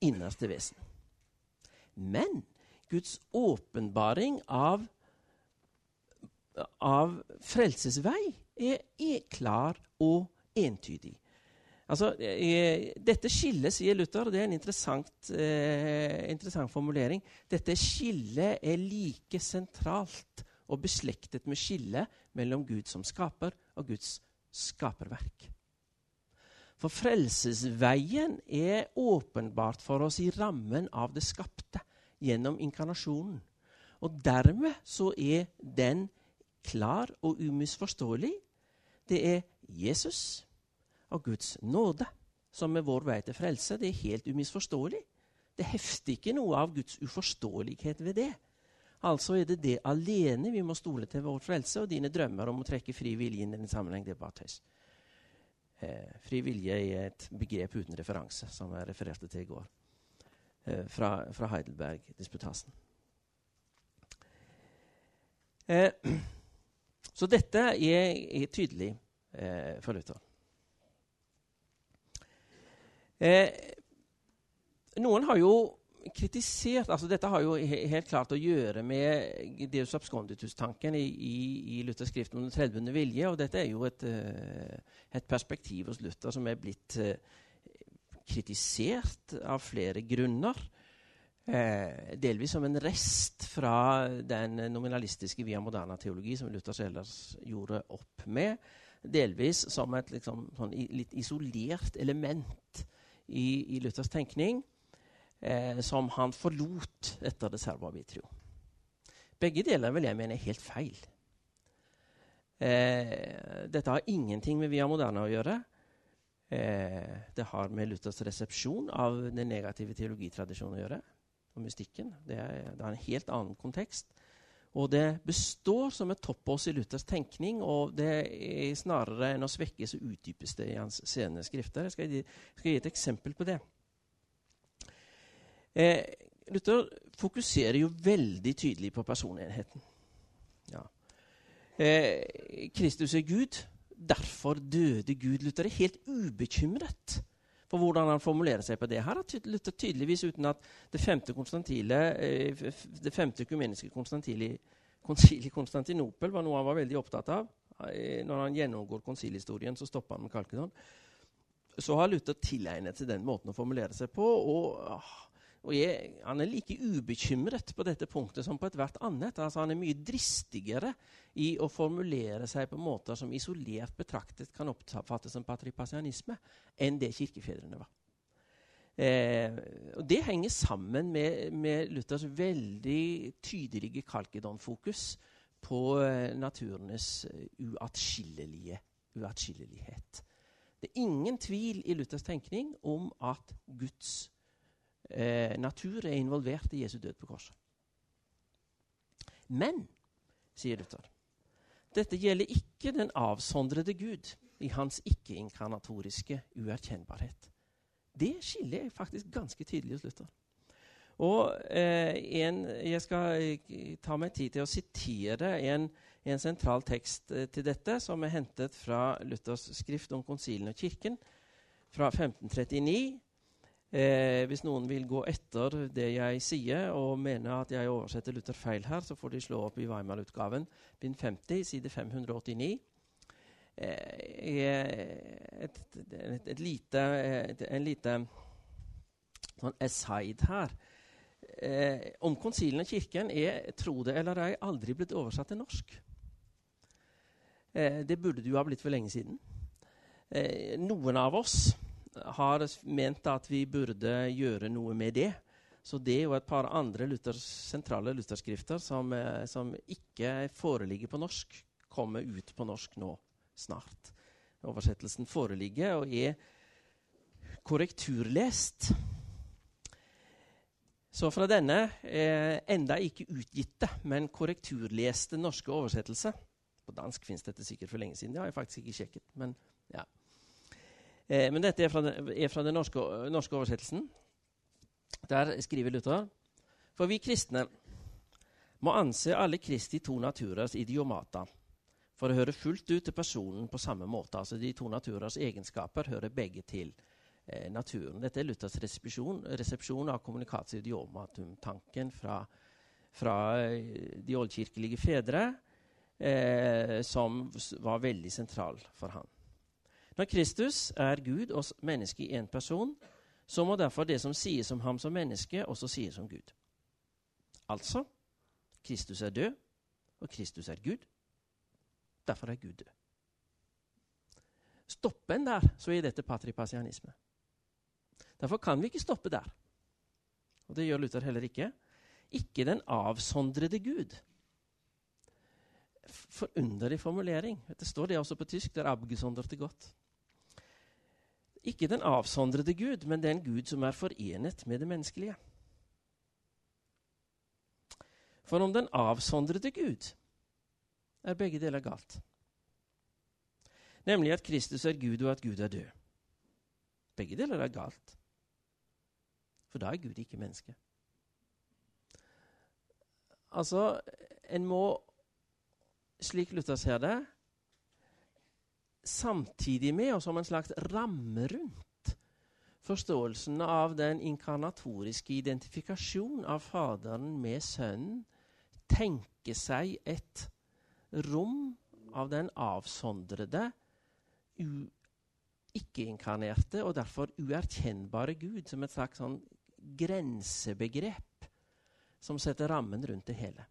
innerste vesen. Men Guds åpenbaring av frelsesvei er klar og entydig. Altså, dette skillet, sier Luther, det er en interessant formulering. Dette skillet er like sentralt og beslektet med skillet mellom Gud som skaper og Guds skaperverk. For frelsesveien er åpenbart for oss i rammen av det skapte gjennom inkarnasjonen. Og dermed så er den klar og umisforståelig. Det er Jesus og Guds nåde som er vår vei til frelse. Det er helt umisforståelig. Det hefter ikke noe av Guds uforståelighet ved det. Altså er det det alene vi må stole til vår frelse, og dine drømmer om å trekke fri vilje inn i den sammenheng, det er bare tøys. Fri vilje er et begrep uten referanse, som jeg refererte til i går, fra Heidelberg-disputasen. Så dette er tydelig for Luther. Noen har jo kritisert, altså dette har jo helt klart å gjøre med Deus absconditus-tanken i Luthers skrift om den tredbundne vilje, og dette er jo et perspektiv hos Luther som er blitt kritisert av flere grunner, delvis som en rest fra den nominalistiske via moderna teologi som Luther ellers gjorde opp med, delvis som et sånn litt isolert element i Luthers tenkning, som han forlot etter det serbo-arbitrio. Begge deler vil jeg mene er helt feil. Dette har ingenting med via moderna å gjøre. Det har med Luthers resepsjon av den negative teologitradisjonen å gjøre. Og mystikken. Det er en helt annen kontekst. Og det består som et toppås i Luthers tenkning, og det er snarere enn å svekke så utdypes det i hans senere skrifter. Jeg skal gi et eksempel på det. Luther fokuserer jo veldig tydelig på personenheten. Ja. Kristus er Gud, derfor døde Gud. Luther er helt ubekymret for hvordan han formulerer seg på det. Her har Luther tydeligvis, uten at det femte økumeniske konsilet i Konstantinopel var noe han var veldig opptatt av. Når han gjennomgår konsilhistorien, så stopper han med Kalkedon. Så har Luther tilegnet seg den måten å formulere seg på, og han er like ubekymret på dette punktet som på et hvert annet. Altså, han er mye dristigere i å formulere seg på måter som isolert betraktet kan oppfattes som patripassianisme, enn det kirkefedrene var. Og det henger sammen med Luthers veldig tydelige Kalkedon-fokus på naturens uatskillelighet. Det er ingen tvil i Luthers tenkning om at Guds natur er involvert i Jesu død på korset. Men, sier Luther, dette gjelder ikke den avsondrede Gud i hans ikke-inkarnatoriske uerkjennbarhet. Det skiller jeg faktisk ganske tydelig hos Luther. Og jeg skal ta meg tid til å sitere en sentral tekst til dette, som er hentet fra Luthers skrift om konsilen og kirken fra 1539. Hvis noen vil gå etter det jeg sier og mener at jeg oversetter Luther feil her, så får de slå opp i Weimar-utgaven, bind 50, side 589. En lite sånn aside her. Om konsilene i kirken er, tro det eller ei, aldri blitt oversatt til norsk. Det burde det jo ha blitt for lenge siden. Noen av oss har ment at vi burde gjøre noe med det. Så det er jo et par andre sentrale lutherskrifter som ikke foreligger på norsk, kommer ut på norsk nå snart. Oversettelsen foreligger og er korrekturlest. Så fra denne enda ikke utgitte, men korrekturleste norske oversettelse. På dansk finnes dette sikkert for lenge siden. Det har jeg faktisk ikke sjekket, men ja. Men dette er fra den norske oversettelsen. Der skriver Luther: For vi kristne må anse alle Kristi to naturers idiomata for å høre fullt ut til personen på samme måte. Altså de to naturers egenskaper hører begge til naturen. Dette er Luthers resepsjon av kommunikatio idiomatum-tanken fra de oldkirkelige fedre, som var veldig sentral for han. Når Kristus er Gud og menneske i en person, så må derfor det som sies om ham som menneske, også sies om Gud. Altså, Kristus er død, og Kristus er Gud. Derfor er Gud død. Stopper en der, så er dette patripassianisme. Derfor kan vi ikke stoppe der. Og det gjør Luther heller ikke. Ikke den avsondrede Gud. Forunderlig formulering. Det står det også på tysk, der abgesonderte godt. Ikke den avsondrede Gud, men den Gud som er forenet med det menneskelige. For om den avsondrede Gud er begge deler galt. Nemlig at Kristus er Gud, og at Gud er død. Begge deler er galt. For da er Gud ikke menneske. Altså, en må, slik Luther ser det, samtidig med, og som en slags ramme rundt, forståelsen av den inkarnatoriske identifikasjon av Faderen med Sønnen, tenke seg et rom av den avsondrede, ikke-inkarnerte og derfor uerkjennbare Gud, som et slags sånn grensebegrep som setter rammen rundt det hele.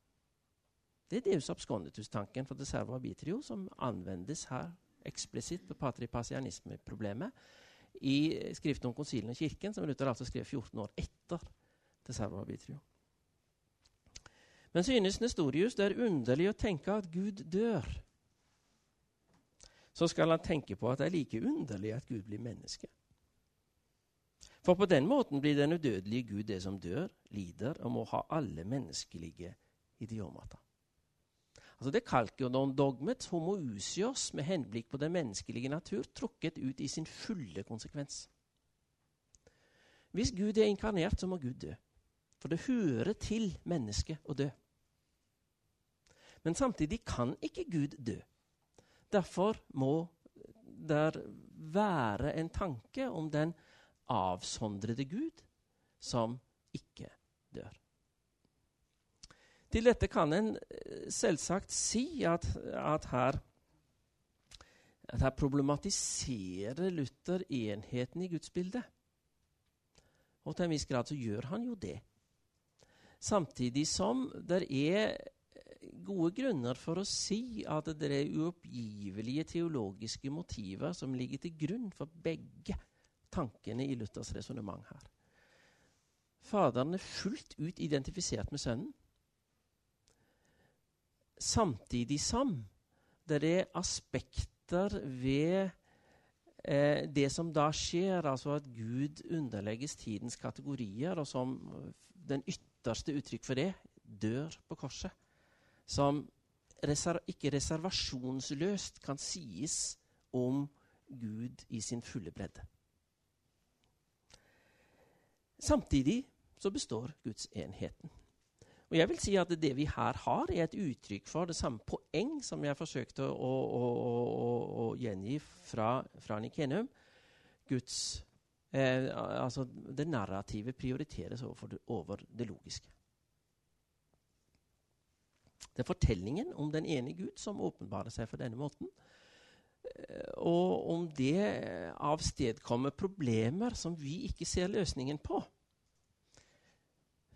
Det er Deus absconditus-tanken for det servo arbitrio som anvendes her eksplisitt på patripassianisme-problemet i skriften om konsilen og kirken, som Luther altså skrev 14 år etter det servo arbitrio. Men synes Nestorius det er underlig å tenke at Gud dør, så skal han tenke på at det er like underlig at Gud blir menneske. For på den måten blir den udødelige Gud det som dør, lider og må ha alle menneskelige idiomata. Altså det Kalkedon-dogmet, homoousios, med henblikk på den menneskelige natur, trukket ut i sin fulle konsekvens. Hvis Gud er inkarnert, så må Gud dø. For det hører til mennesket å dø. Men samtidig kan ikke Gud dø. Derfor må der være en tanke om den avsondrede Gud som ikke dør. Til dette kan en selvsagt si at her problematiserer Luther enheten i gudsbildet. Og til en viss grad så gjør han jo det. Samtidig som det er gode grunner for å si at det er uoppgivelige teologiske motiver som ligger til grunn for begge tankene i Luthers resonemang her. Faderen er fullt ut identifisert med sønnen, samtidig som det er aspekter ved det som da skjer, altså at Gud underlegges tidens kategorier, og som den ytterste uttrykk for det, dør på korset, som ikke reservasjonsløst kan sies om Gud i sin fulle bredde. Samtidig så består Guds enheten. Og jeg vil si at det vi her har er et uttrykk for det samme poeng som jeg forsøkte å gjengi fra Nicaenum. Guds, altså det narrative prioriteres over det logiske. Det er fortellingen om den ene Gud som åpenbarer seg for denne måten. Og om det avstedkommer problemer som vi ikke ser løsningen på,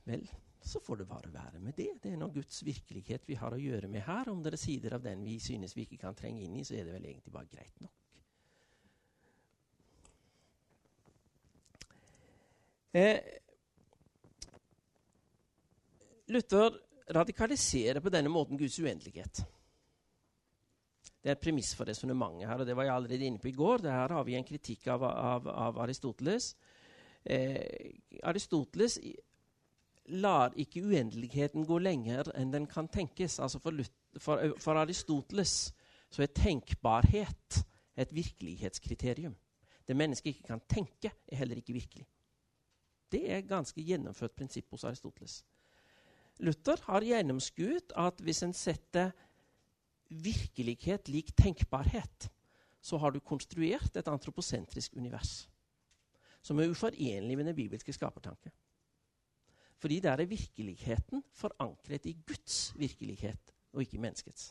Vel, så får det bare være med det. Det er noe Guds virkelighet vi har å gjøre med her. Om det er sider av den vi synes vi ikke kan trenge inn i, så er det vel egentlig bare greit nok. Luther radikaliserer på denne måten Guds uendelighet. Det er et premiss for resonemanget her, og det var jeg allerede inne på i går. Det her har vi en kritikk av Aristoteles. Aristoteles lar ikke uendeligheten gå lenger enn den kan tenkes. Altså for Aristoteles så er tenkbarhet et virkelighetskriterium. Det mennesket ikke kan tenke, er heller ikke virkelig. Det er et ganske gjennomført prinsipp hos Aristoteles. Luther har gjennomskuet at hvis en setter virkelighet lik tenkbarhet, så har du konstruert et antroposentrisk univers, som er uforenlig med den bibelske skapertanke. Fordi der er virkeligheten forankret i Guds virkelighet, og ikke menneskets.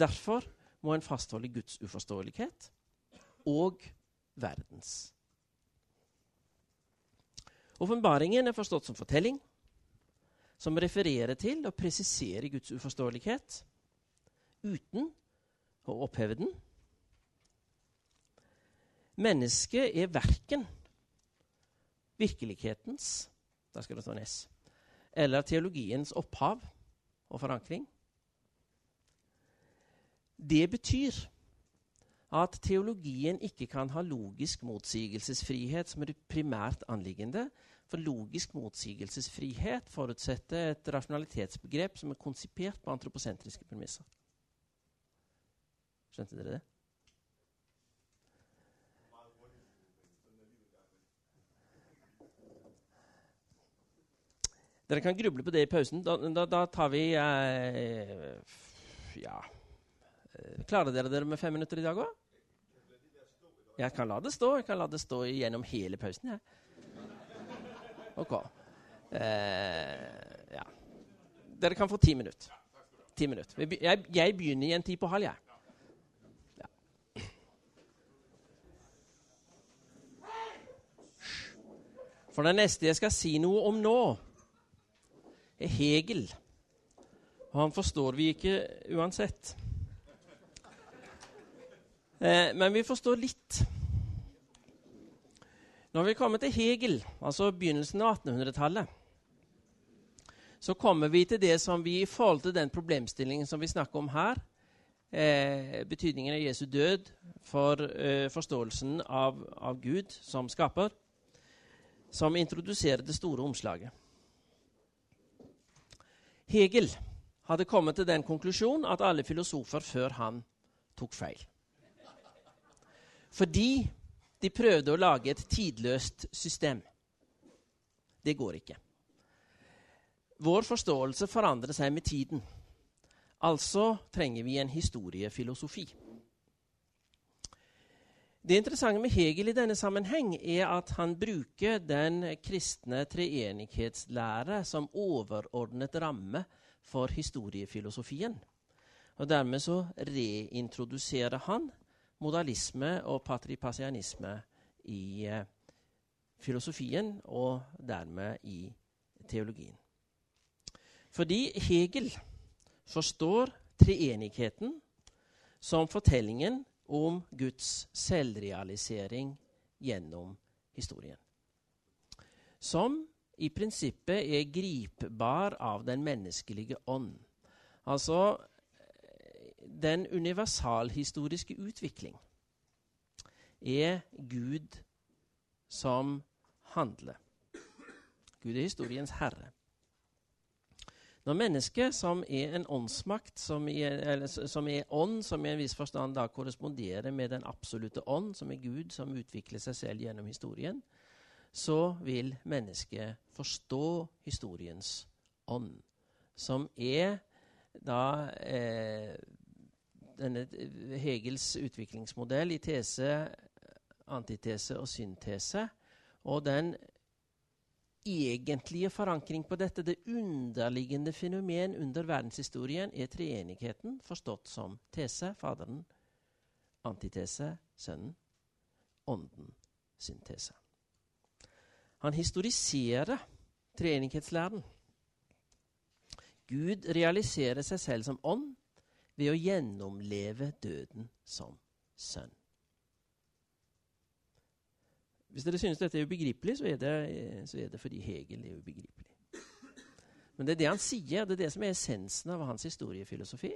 Derfor må en fastholde Guds uforståelighet og verdens. Åpenbaringen er forstått som fortelling, som refererer til og presiserer Guds uforståelighet, uten å oppheve den. Mennesket er verken virkelighetens, der skal det stå en S, eller teologiens opphav og forankring. Det betyr at teologien ikke kan ha logisk motsigelsesfrihet som er det primært anliggende, for logisk motsigelsesfrihet forutsetter et rasjonalitetsbegrep som er konsipert på antroposentriske premisser. Skjønte dere det? Dere kan gruble på det i pausen. Da tar vi... Klarer dere med 5 minutter i dag også? Jeg kan la det stå. Jeg kan la det stå gjennom hele pausen, jeg. Ok. Dere kan få 10 minutter. 10 minutter. Jeg begynner igjen 10 på halv, jeg. Ja. For det neste jeg skal si noe om nå, er Hegel. Og han forstår vi ikke uansett. Men vi forstår litt. Når vi kommer til Hegel, altså begynnelsen av 1800-tallet, så kommer vi til det som vi i forhold til den problemstillingen som vi snakker om her, betydningen av Jesu død for forståelsen av Gud som skaper, som introduserer det store omslaget. Hegel hadde kommet til den konklusjon at alle filosofer før han tok feil. Fordi de prøvde å lage et tidløst system. Det går ikke. Vår forståelse forandrer seg med tiden. Altså trenger vi en historiefilosofi. Det interessante med Hegel i denne sammenheng er at han bruker den kristne treenighetslære som overordnet ramme for historiefilosofien. Og dermed så reintroduserer han modalisme og patripasianisme i filosofien og dermed i teologien. Fordi Hegel forstår treenigheten som fortellingen om Guds selvrealisering gjennom historien, som i prinsippet er gripbar av den menneskelige ånd. Altså den universalhistoriske utvikling er Gud som handler. Gud er historiens herre. Når mennesket, som er en åndsmakt, som er ånd, som i en viss forstand da korresponderer med den absolute ånd, som er Gud, som utvikler seg selv gjennom historien, så vil mennesket forstå historiens ånd, som er da denne Hegels utviklingsmodell i tese, antitese og syntese, og den egentlige forankring på dette, det underliggende fenomen under verdenshistorien, er treenigheten forstått som tese, faderen, antitese, sønnen, ånden, syntese. Han historiserer treenighetslæren. Gud realiserer seg selv som ånd ved å gjennomleve døden som sønn. Hvis dere synes dette er ubegripelig, så er det fordi Hegel er ubegripelig. Men det er det han sier, det er det som er essensen av hans historiefilosofi.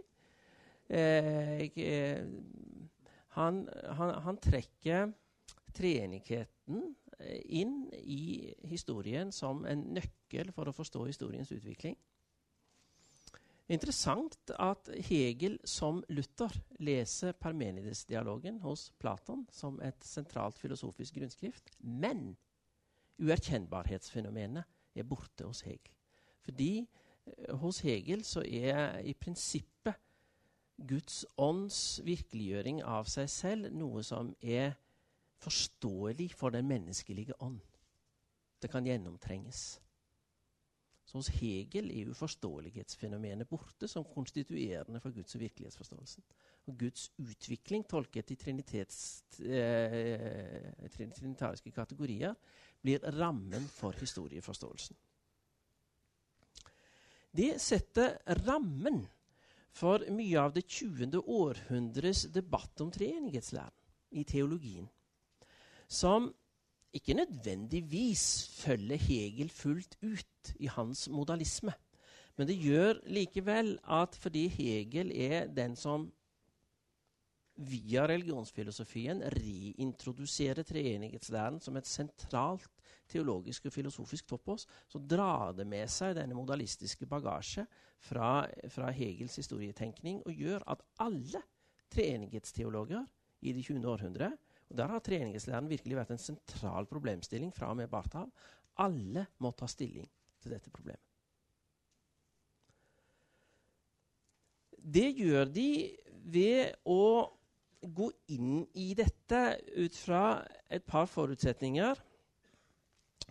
Han trekker treenigheten inn i historien som en nøkkel for å forstå historiens utvikling. Interessant at Hegel som Luther leser Parmenides-dialogen hos Platon som et sentralt filosofisk grunnskrift, men uerkjennbarhetsfenomenet er borte hos Hegel. Fordi hos Hegel så er i prinsippet Guds ånds virkeliggjøring av seg selv noe som er forståelig for den menneskelige ånd. Det kan gjennomtrenges. Så hos Hegel er uforståelighetsfenomenet borte som konstituerende for Guds og virkelighetsforståelsen. Og Guds utvikling tolket i trinitariske kategorier blir rammen for historieforståelsen. Det setter rammen for mye av det 20. århundres debatt om treenighetslæren i teologien, som ikke nødvendigvis følger Hegel fullt ut i hans modalisme. Men det gjør likevel at fordi Hegel er den som via religionsfilosofien reintroduserer treenighetslæren som et sentralt teologisk og filosofisk topos, så drar det med seg denne modalistiske bagasje fra Hegels historietenkning og gjør at alle treenighetsteologer i det 20. århundre, og der har treenighetslæren virkelig vært en sentral problemstilling fra og med Barth, alle må ta stilling til dette problemet. Det gjør de ved å gå inn i dette ut fra et par forutsetninger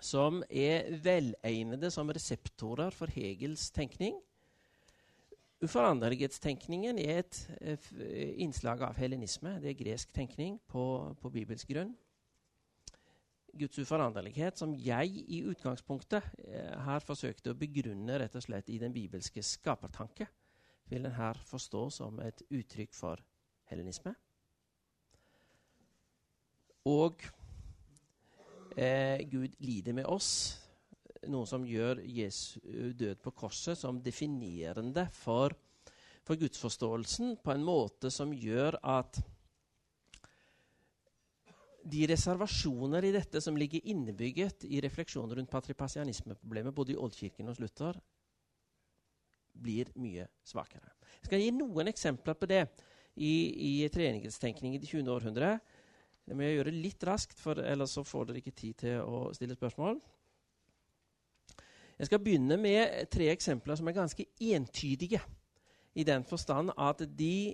som er velegnede som reseptorer for Hegels tenkning. Uforanderlighetstenkningen er et innslag av hellenisme. Det er gresk tenkning på bibelsk grunn. Guds uforanderlighet, som jeg i utgangspunktet her forsøkte å begrunne rett og slett i den bibelske skapertanke, vil den her forstå som et uttrykk for hellenisme. Og Gud lider med oss, noe som gjør Jesu død på korset som definerende for gudsforståelsen på en måte som gjør at de reservasjoner i dette som ligger innebygget i refleksjoner rundt patripassianismeproblemet både i Oldkirken og Luther, blir mye svakere. Jeg skal gi noen eksempler på det i treenighetstenkning i det 20. århundre. Det må jeg gjøre litt raskt, for ellers så får dere ikke tid til å stille spørsmål. Jeg skal begynne med tre eksempler som er ganske entydige, i den forstand at de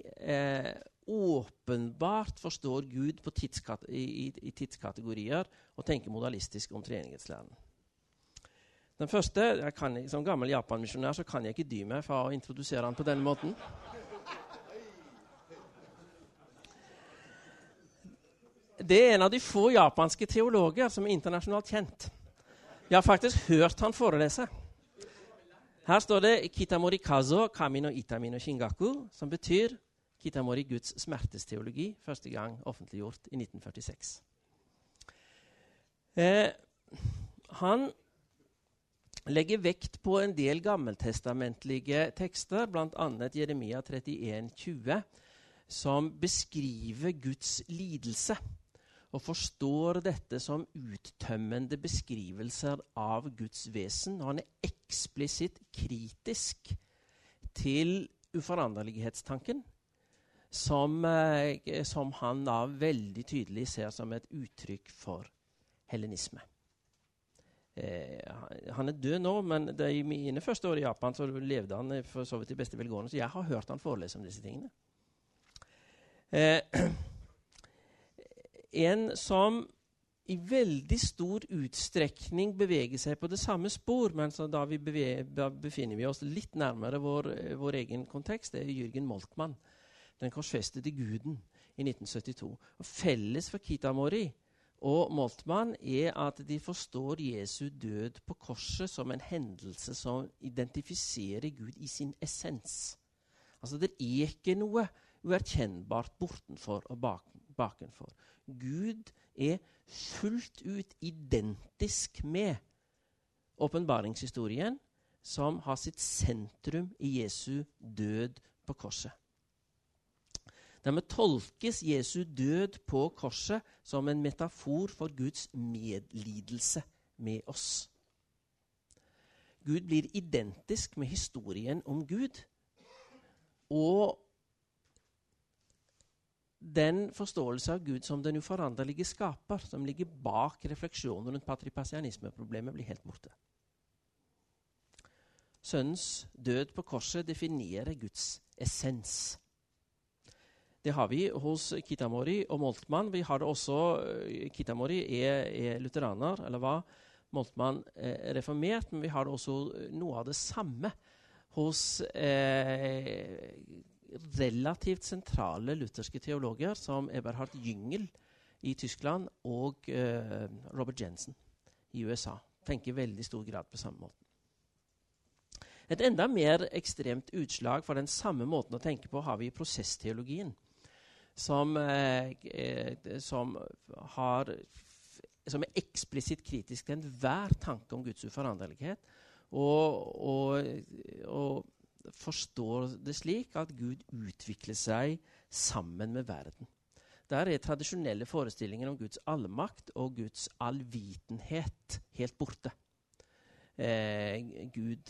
åpenbart forstår Gud på i tidskategorier og tenker modalistisk om treenighetslæren. Den første, som gammel Japan-misjonær, så kan jeg ikke dy meg for å introdusere han på denne måten. Det er en av de få japanske teologer som er internasjonalt kjent. Jeg har faktisk hørt han forelese. Her står det Kitamori Kazō, Kami no Itami no Shingaku, som betyr Kitamori Guds smertesteologi, første gang offentliggjort i 1946. Han legger vekt på en del gammeltestamentlige tekster, blant annet Jeremia 31:20, som beskriver Guds lidelse, og forstår dette som uttømmende beskrivelser av Guds vesen. Og han er eksplisitt kritisk til uforanderlighetstanken, som han da veldig tydelig ser som et uttrykk for hellenisme. Han er død nå, men i mine første år i Japan så levde han for så vidt i beste velgående, så jeg har hørt han forelese om disse tingene. En som i veldig stor utstrekning beveger seg på det samme spor, men så da befinner vi oss litt nærmere vår egen kontekst, det er Jürgen Moltmann, den korsfestede guden i 1972. Og felles for Kitamori Og Moltmann er at de forstår Jesu død på korset som en hendelse som identifiserer Gud i sin essens. Altså det er ikke noe uerkjennbart bortenfor og bakenfor. Gud er fullt ut identisk med åpenbaringshistorien som har sitt sentrum i Jesu død på korset. Dermed tolkes Jesu død på korset som en metafor for Guds medlidelse med oss. Gud blir identisk med historien om Gud, og den forståelse av Gud som den uforanderlige skaper, som ligger bak refleksjonen rundt patripassianismeproblemet, blir helt borte. Sønnens død på korset definerer Guds essens. Det har vi hos Kitamori og Moltmann. Vi har det også, Kitamori er lutheraner, eller hva? Moltmann er reformert, men vi har det også noe av det samme hos relativt sentrale lutherske teologer som Eberhard Jüngel i Tyskland og Robert Jensen i USA. Tenker veldig stor grad på samme måten. Et enda mer ekstremt utslag for den samme måten å tenke på har vi i prosessteologien. Som er eksplisitt kritisk til enhver tanke om Guds uforanderlighet, og forstår det slik at Gud utvikler seg sammen med verden. Der er tradisjonelle forestillinger om Guds allmakt og Guds allvitenhet helt borte. Gud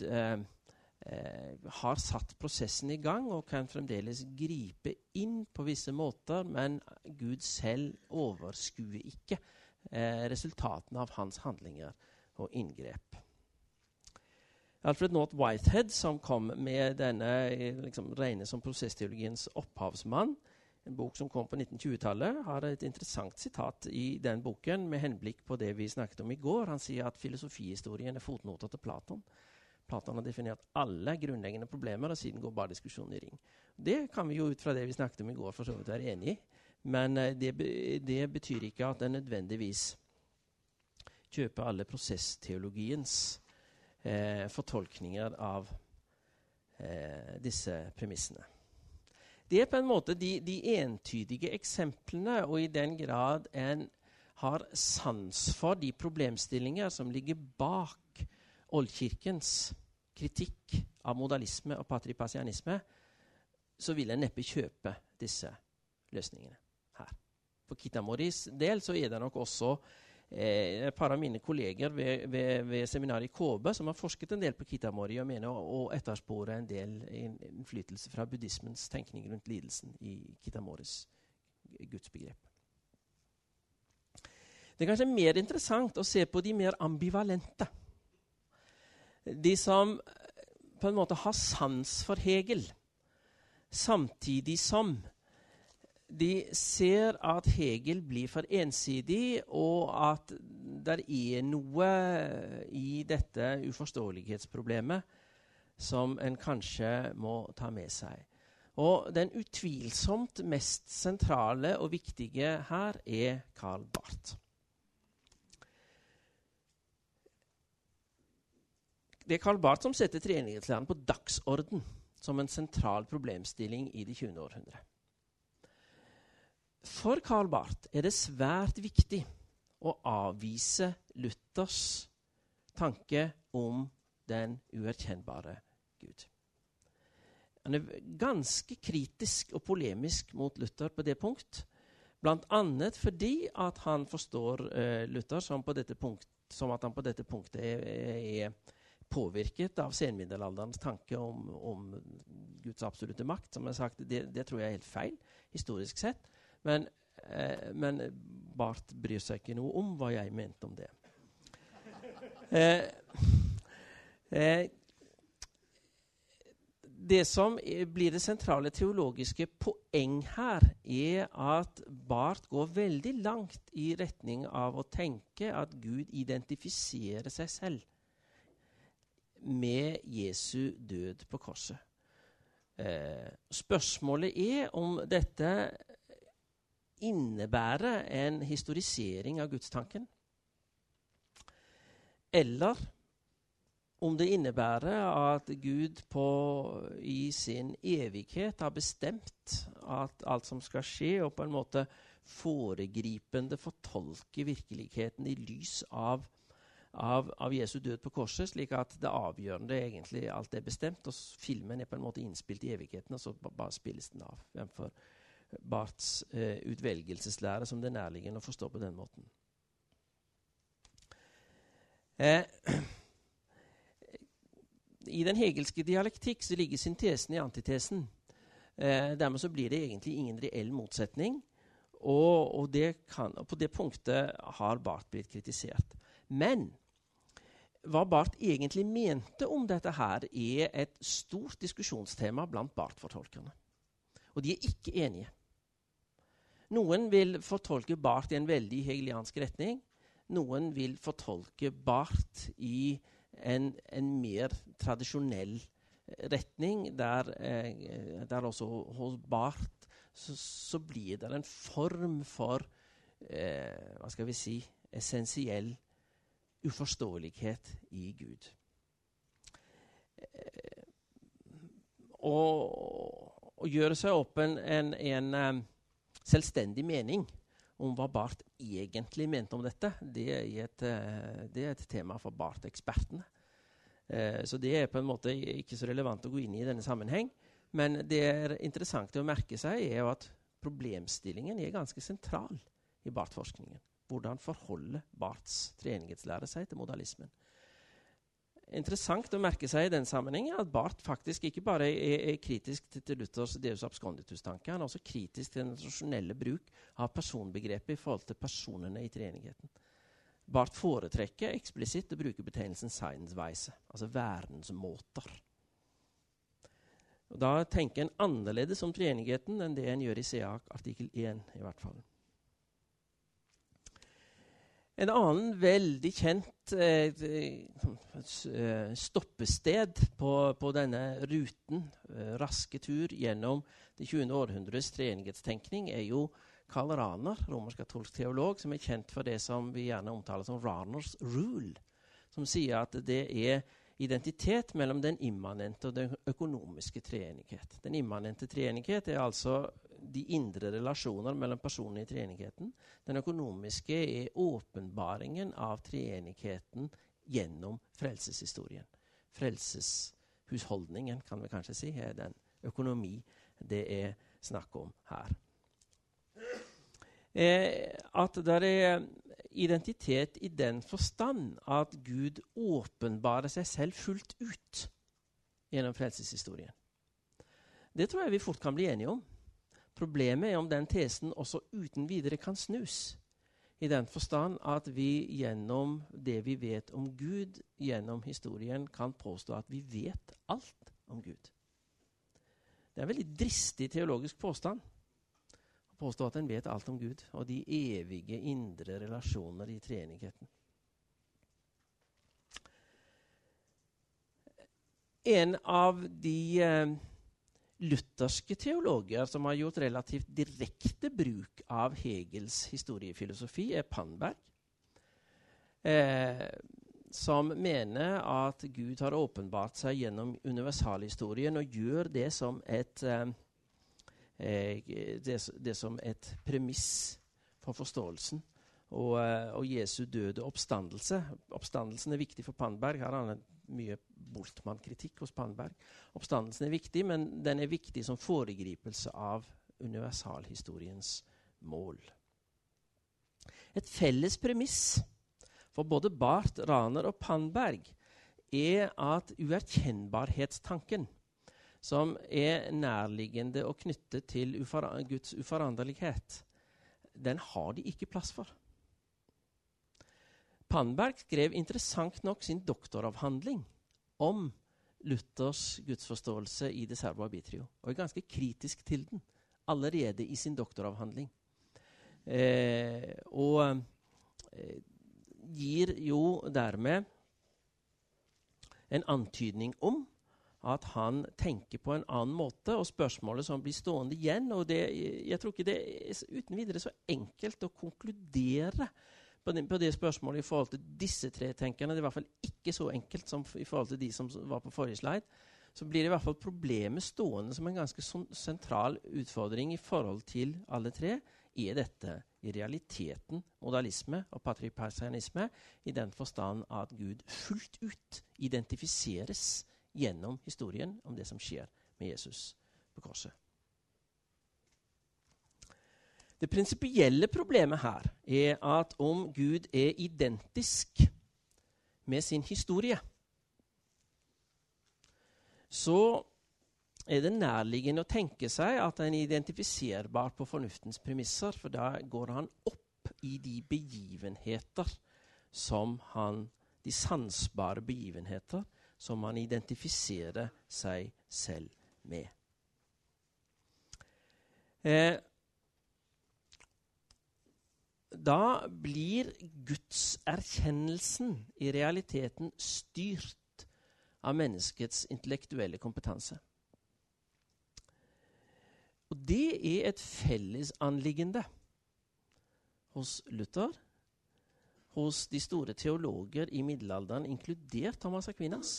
har satt prosessen i gang og kan fremdeles gripe inn på visse måter, men Gud selv overskuer ikke resultatene av hans handlinger og inngrep. Alfred North Whitehead, som kom med denne regnet som prosessteologiens opphavsmann, en bok som kom på 1920-tallet, har et interessant sitat i den boken med henblikk på det vi snakket om i går. Han sier at filosofihistorien er fotnoter til Platon. Platon har definert alle grunnleggende problemer, og siden går bare diskusjonen i ring. Det kan vi jo ut fra det vi snakket om i går for så vidt være enige i, men det betyr ikke at den nødvendigvis kjøper alle prosessteologiens fortolkninger av disse premissene. Det er på en måte de entydige eksemplene, og i den grad en har sans for de problemstillinger som ligger bak oldkirkens kritikk av modalisme og patripassianisme, så vil en neppe kjøpe disse løsningene her. For Kitamoris del så er det nok også et par av mine kolleger ved seminaret i Kobe som har forsket en del på Kitamori og mener å etterspore en del innflytelse fra buddhismens tenkning rundt lidelsen i Kitamoris gudsbegrep. Det er kanskje mer interessant å se på de mer ambivalente. De som på en måte har sans for Hegel, samtidig som de ser at Hegel blir for ensidig, og at det er noe i dette uforståelighetsproblemet som en kanskje må ta med seg. Og den utvilsomt mest sentrale og viktige her er Karl Barth. Det er Karl Barth som setter treenighetslæren på dagsorden som en sentral problemstilling i det 20. århundret. For Karl Barth er det svært viktig å avvise Luthers tanke om den uerkjennbare Gud. Han er ganske kritisk og polemisk mot Luther på det punkt, blant annet fordi at han forstår Luther som at han på dette punktet er påvirket av senmiddelalderens tanke om Guds absolutte makt. Som jeg har sagt, det tror jeg er helt feil, historisk sett. Men Barth bryr seg ikke noe om hva jeg mente om det. Det som blir det sentrale teologiske poeng her, er at Barth går veldig langt i retning av å tenke at Gud identifiserer seg selv med Jesu død på korset. Spørsmålet er om dette innebære en historisering av gudstanken, eller om det innebærer at Gud i sin evighet har bestemt at alt som skal ske, og på en måte foregripende fortolke virkeligheten i lys av Jesu død på korset, slik at det avgjørende egentlig alt er bestemt, og filmen er på en måte innspilt i evigheten, og så bare spilles den av. Fremfor Barths utvelgelseslære, som det er nærliggende å forstå på den måten. I den hegelske dialektikk så ligger syntesen i antitesen. Dermed så blir det egentlig ingen reell motsetning, og på det punktet har Barth blitt kritisert. Men hva Barth egentlig mente om dette her, er et stort diskusjonstema blant Barth-fortolkerne. Og de er ikke enige. Noen vil fortolke Barth i en veldig hegeliansk retning. Noen vil fortolke Barth i en mer tradisjonell retning, der også hos Barth så blir det en form for, essensiell uforståelighet i Gud. Og gjøre seg opp en selvstendig mening om hva Barth egentlig mente om dette, det er et tema for Barth-ekspertene. Så det er på en måte ikke så relevant å gå inn i denne sammenheng, men det er interessant å merke seg er jo at problemstillingen er ganske sentral i Barth-forskningen. Hvordan forholder Barths treenighetslære seg til modalismen? Interessant å merke seg i den sammenhengen at Barth faktisk ikke bare er kritisk til Luthers Deus absconditus-tanke, han er også kritisk til den tradisjonelle bruk av personbegrepet i forhold til personene i treenigheten. Barth foretrekker eksplisitt å bruke betegnelsen seinsweise, altså verdensmåter. Og da tenker en annerledes om treenigheten enn det en gjør i CEAC artikkel 1 i hvert fall. En annen veldig kjent stoppested på denne ruten, raske tur gjennom det 20. århundres treenighetstenkning, er jo Karl Rahner, romersk-katolsk teolog, som er kjent for det som vi gjerne omtaler som Rahners rule, som sier at det er identitet mellom den immanente og den økonomiske treenighet. Den immanente treenighet er altså de indre relasjoner mellom personene i treenigheten. Den økonomiske er åpenbaringen av treenigheten gjennom frelseshistorien. Frelseshusholdningen, kan vi kanskje si, er den økonomi det er snakk om her. At det er identitet i den forstand at Gud åpenbarer seg selv fullt ut gjennom frelseshistorien. Det tror jeg vi fort kan bli enige om. Problemet er om den tesen også uten videre kan snus, i den forstand at vi gjennom det vi vet om Gud, gjennom historien, kan påstå at vi vet alt om Gud. Det er en veldig dristig teologisk påstand å påstå at en vet alt om Gud og de evige indre relasjoner i treenigheten. En av de lutherske teologer som har gjort relativt direkte bruk av Hegels historiefilosofi, er Pannenberg, som mener at Gud har åpenbart seg gjennom universalhistorien og gjør det som et premiss for forståelsen. Og Jesu døde oppstandelse. Oppstandelsen er viktig for Pannenberg. Her har han mye Boltmann-kritikk hos Pannenberg. Oppstandelsen er viktig, men den er viktig som foregripelse av universalhistoriens mål. Et felles premiss for både Barth, Rahner og Pannenberg er at uerkjennbarhetstanken, som er nærliggende og knyttet til Guds uforanderlighet, den har de ikke plass for. Pannenberg skrev interessant nok sin doktoravhandling om Luthers gudsforståelse i De Serbo Arbitrio, og er ganske kritisk til den allerede i sin doktoravhandling. Gir jo dermed en antydning om at han tænker på en anden måde, og spørgsmålet som blir stående igen, og det, jeg tror ikke det er uden videre så enkelt at konkludere på det spørgsmålet i forhold til disse tre tænkerne. Det er i hvert fall ikke så enkelt som i forhold til de, som var på forrige slide. Så blir det i hvert fall problemet stående som en ganske central udfordring i forhold til alle tre. Er dette i realiteten modalisme og patripartianisme i den forstand at Gud fuldt ut identificeres gennem historien om det som sker med Jesus på korset. Det principielle problemet her er at om Gud er identisk med sin historie, så er det nærliggende å tenke seg at han er identifiserbar på fornuftens premisser, for da går han opp i de begivenheter som han, de sansbare begivenheter, som han identifiserer seg selv med. Da blir gudserkjennelsen i realiteten styrt av menneskets intellektuelle kompetanse. Og det er et felles anliggende hos Luther, hos de store teologer i middelalderen, inkludert Thomas Aquinas,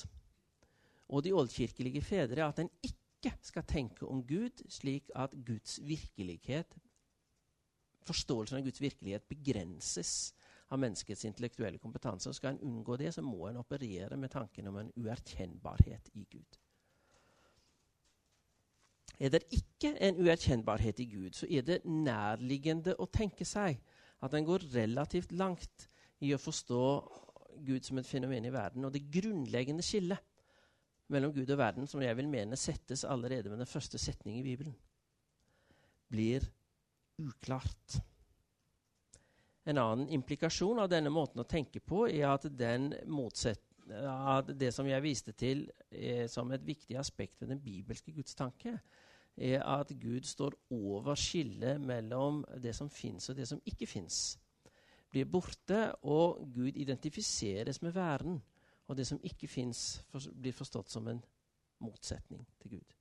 og de oldkirkelige fedre, at en ikke skal tænke om Gud slik at Guds virkelighed, forståelsen av Guds virkelighed, begrenses av menneskets intellektuelle kompetanse. Og skal en undgå det, så må en operere med tanken om en uerkjennbarhet i Gud. Er det ikke en uerkjennbarhet i Gud, så er det nærliggende å tenke seg at den går relativt langt i å forstå Gud som et fenomen i verden. Og det grunnleggende skillet mellom Gud og verden, som jeg vil mene settes allerede med den første setningen i Bibelen, blir uklart. En annen implikasjon av denne måten å tenke på er at den at det som jeg viste til som et viktig aspekt ved den bibelske gudstanke, er at Gud står over skillet mellom det som finnes og det som ikke finnes. Blir borte, og Gud identifiseres med verden, og det som ikke finnes blir forstått som en motsetning til Gud.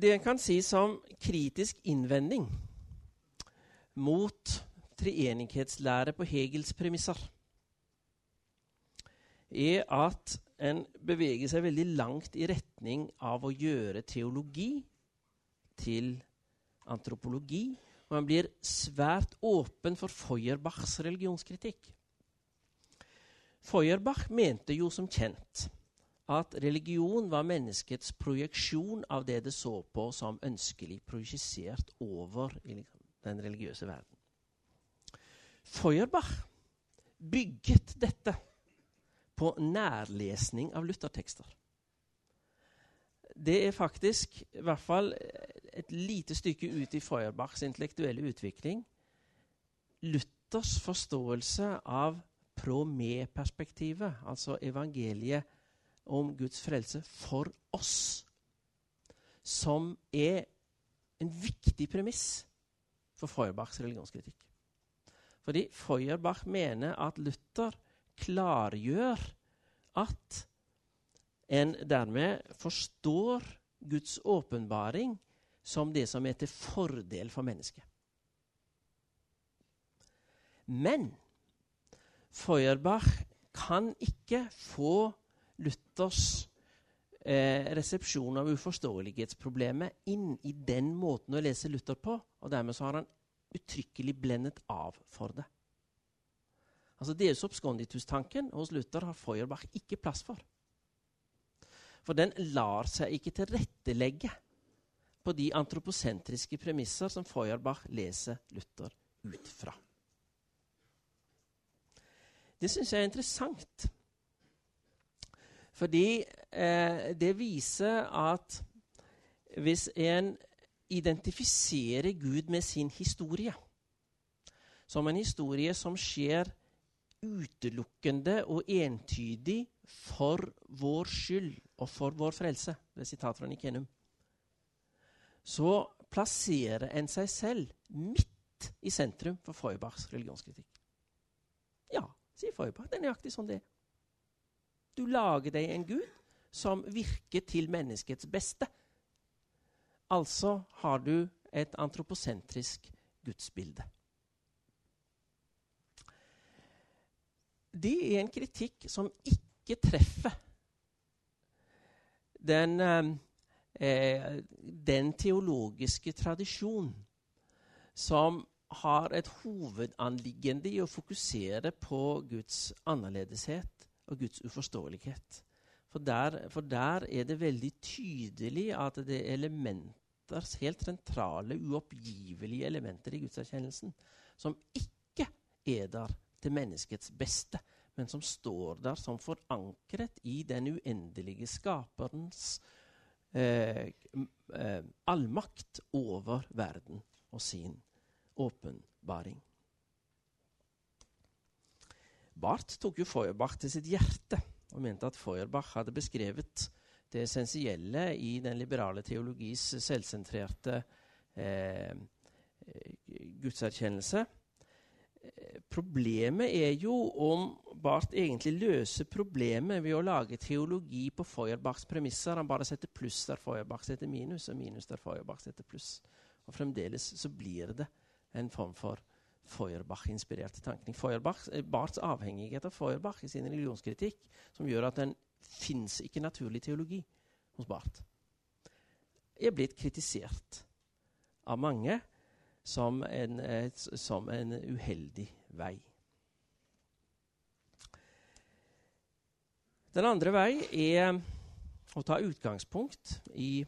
Det en kan si som kritisk innvending mot treenighetslære på Hegels premisser, er at en beveger seg veldig langt i retning av å gjøre teologi til antropologi, og man blir svært åpen for Feuerbachs religionskritikk. Feuerbach mente jo som kjent at religion var menneskets projeksjon av det det så på som ønskelig projisert over i den religiøse verden. Feuerbach bygget dette på nærlesning av Luther-tekster. Det er faktisk i hvert fall et lite stykke ut i Feuerbachs intellektuelle utvikling Luthers forståelse av pro-me-perspektivet, altså evangeliet om Guds frelse for oss, som er en viktig premiss for Feuerbachs religionskritikk. Fordi Feuerbach mener at Luther klargjør at en dermed forstår Guds åpenbaring som det som er til fordel for mennesket. Men Feuerbach kan ikke få Luthers resepsjon av uforståelighetsproblemet inn i den måten å lese Luther på, og dermed så har han uttrykkelig blendet av for det. Altså Deus obsconditus-tanken hos Luther har Feuerbach ikke plass for. For den lar seg ikke tilrettelegge på de antroposentriske premisser som Feuerbach leser Luther ut fra. Det synes jeg er interessant, fordi det viser at hvis en identifiserer Gud med sin historie, som en historie som skjer utelukkende og entydig for vår skyld og for vår frelse, det er sitat fra Nicaenum, så plasserer en seg selv midt midt i sentrum for Feuerbachs religionskritikk. Ja, sier Feuerbach, det er nøyaktig sånn det er. Du lager deg en Gud som virker til menneskets beste. Altså har du et antroposentrisk gudsbilde. Det er en kritikk som ikke treffer den teologiske tradisjon som har et hovedanliggende i å fokusere på Guds annerledeshet og Guds uforståelighet. For der er det veldig tydelig at det er elementer, helt sentrale, uoppgivelige elementer i gudserkjennelsen, som ikke er der til menneskets beste, men som står der som forankret i den uendelige skaperens allmakt over verden og sin åpenbaring. Barth tok jo Feuerbach til sitt hjerte og mente at Feuerbach hadde beskrevet det essensielle i den liberale teologis selvsentrerte gudserkjennelse. Problemet er jo om Barth egentlig løser problemet ved å lage teologi på Feuerbachs premisser. Han bare setter pluss der Feuerbach setter minus, og minus der Feuerbach setter pluss. Og fremdeles så blir det en form for Feuerbach-inspirerte tankning. Barths avhengighet av Feuerbach i sin religionskritikk, som gjør at den finnes ikke naturlig teologi hos Barth, er blitt kritisert av mange som en uheldig vei. Den andre vei er å ta utgangspunkt i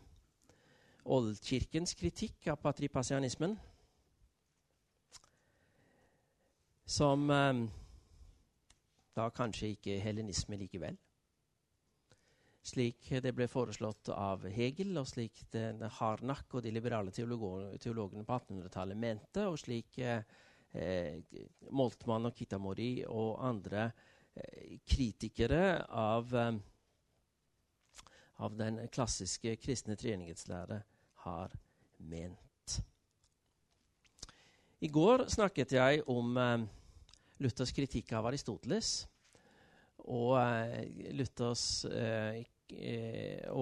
oldkirkens kritikk av patripassianismen, som da kanskje ikke er hellenisme likevel, slik det ble foreslått av Hegel, og slik den Harnack og de liberale teologene på 1800-tallet mente, og slik Moltmann og Kitamori og andre kritikere av den klassiske kristne treenighetslære har ment. I går snakket jeg om Luthers kritikk av Aristoteles, og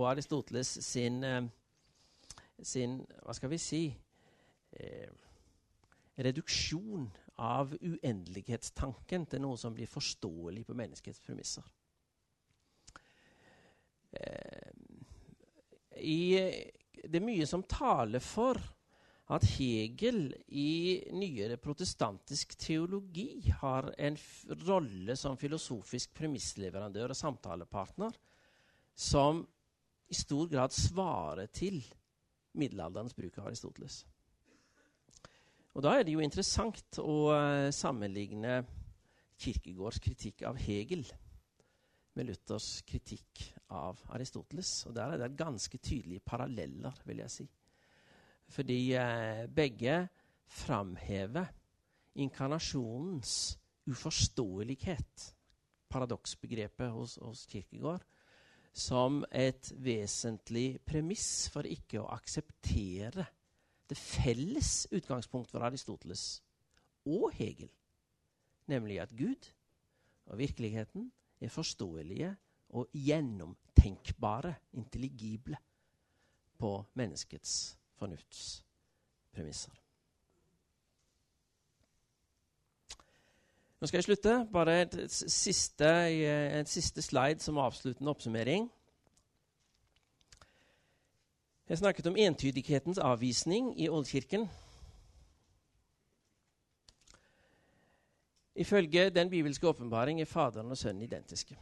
Aristoteles sin hva skal vi si, reduksjon av uendelighetstanken til noe som blir forståelig på menneskets premisser. Det er mye som taler for at Hegel i nyere protestantisk teologi har en rolle som filosofisk premissleverandør og samtalepartner som i stor grad svarer til middelalderens bruk av Aristoteles. Og da er det jo interessant å sammenligne Kierkegaards kritikk av Hegel med Luthers kritikk av Aristoteles. Og der er det ganske tydelige paralleller, vil jeg si. Fordi begge framhever inkarnasjonens uforståelighet, paradoksbegrepet hos Kierkegaard, som et vesentlig premiss for ikke å akseptere det felles utgangspunkt for Aristoteles og Hegel, nemlig at Gud og virkeligheten er forståelige og gjennomtenkbare, intelligible på menneskets fornuftspremisser. Nå skal jeg slutte. Bare et siste slide som avsluttende oppsummering. Jeg snakket om entydighetens avvisning i oldkirken. Ifølge den bibelske åpenbaring er Faderen og Sønnen identiske.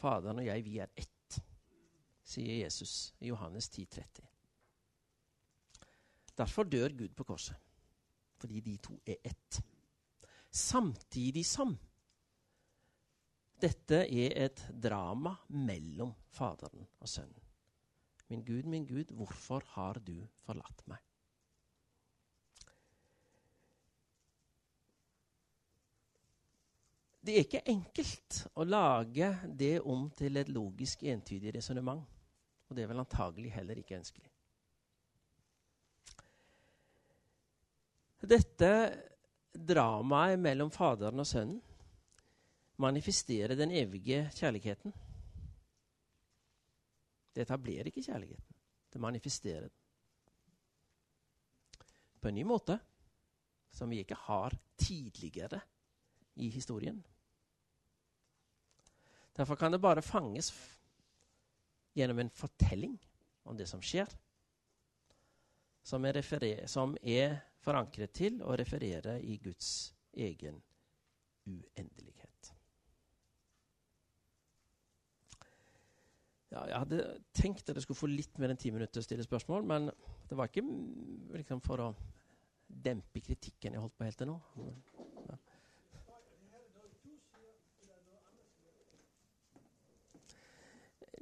Faderen og jeg, vi er ett, sier Jesus i Johannes 10:30. Derfor dør Gud på korset, fordi de to er ett. Samtidig som dette er et drama mellom Faderen og Sønnen. Min Gud, hvorfor har du forlatt meg? Det er ikke enkelt å lage det om til et logisk, entydig resonemang, og det er vel antagelig heller ikke ønskelig. Dette dramaet mellom faderen og sønnen manifesterer den evige kjærligheten. Det etablerer ikke kjærligheten. Det manifesterer den. På en ny måte, som vi ikke har tidligere i historien. Derfor kan det bare fanges gjennom en fortelling om det som skjer, som er forankret til og refererer i Guds egen uendelighet. Ja, jeg hadde tenkt at jeg skulle få litt mer enn 10 minutter å stille spørsmål, men det var ikke liksom for å dempe kritikken jeg holdt på helt til nå. Ja.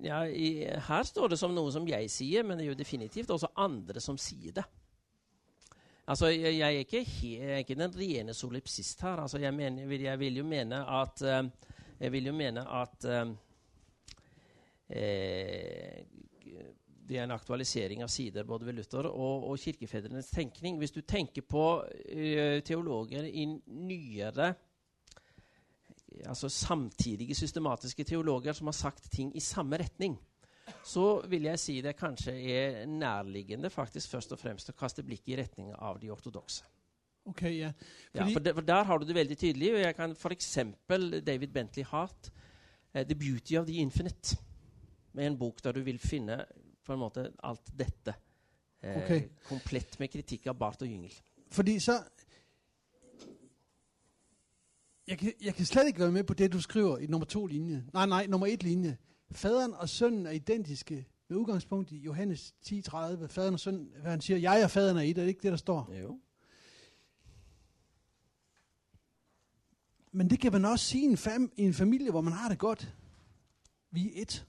Ja, her står det som noe som jeg sier, men det er jo definitivt også andre som sier det. Altså, jeg er ikke den rene solipsist her. Altså, jeg vil jo mene at det er en aktualisering av sider både ved Luther og kirkefedrenes tenkning. Hvis du tenker på teologer i nyere, altså samtidige systematiske teologer som har sagt ting i samme retning, så vil jeg si det kanskje er nærliggende faktisk først og fremst å kaste blikket i retning av de ortodokse. Okay, yeah. For der har du det veldig tydelig, og jeg kan for eksempel David Bentley Hart, The Beauty of the Infinite, med en bok der du vil finne på en måte alt dette, komplett med kritikk av Barth og Jüngel. Fordi så... Jeg kan slet ikke være med på det, du skriver i nummer 2-linje. Nej, nummer 1-linje. Faderen og sønnen er identiske med udgangspunkt i Johannes 10:30. Faderen og sønnen, hvad han siger, jeg og faderen er et, er det ikke det, der står? Jo. Men det kan man også sige i en familie, hvor man har det godt. Vi er et.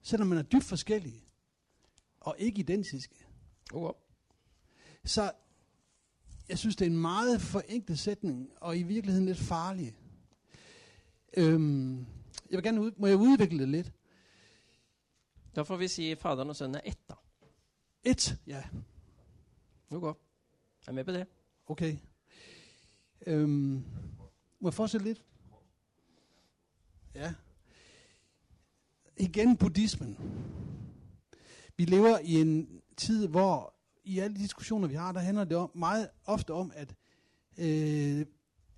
Selvom man er dybt forskellige. Og ikke identiske. Okay. Så... jeg synes, det er en meget forenklet sætning, og i virkeligheden lidt farlig. Jeg vil gerne udvikle det lidt. Der får vi sige, at faderen og sønnen er et, da. Et? Ja. Nu går. Jeg er med på det. Okay. Må jeg fortsætte lidt? Ja. Igen buddhismen. Vi lever i en tid, hvor... i alle de diskussioner, vi har, der handler det meget ofte om, at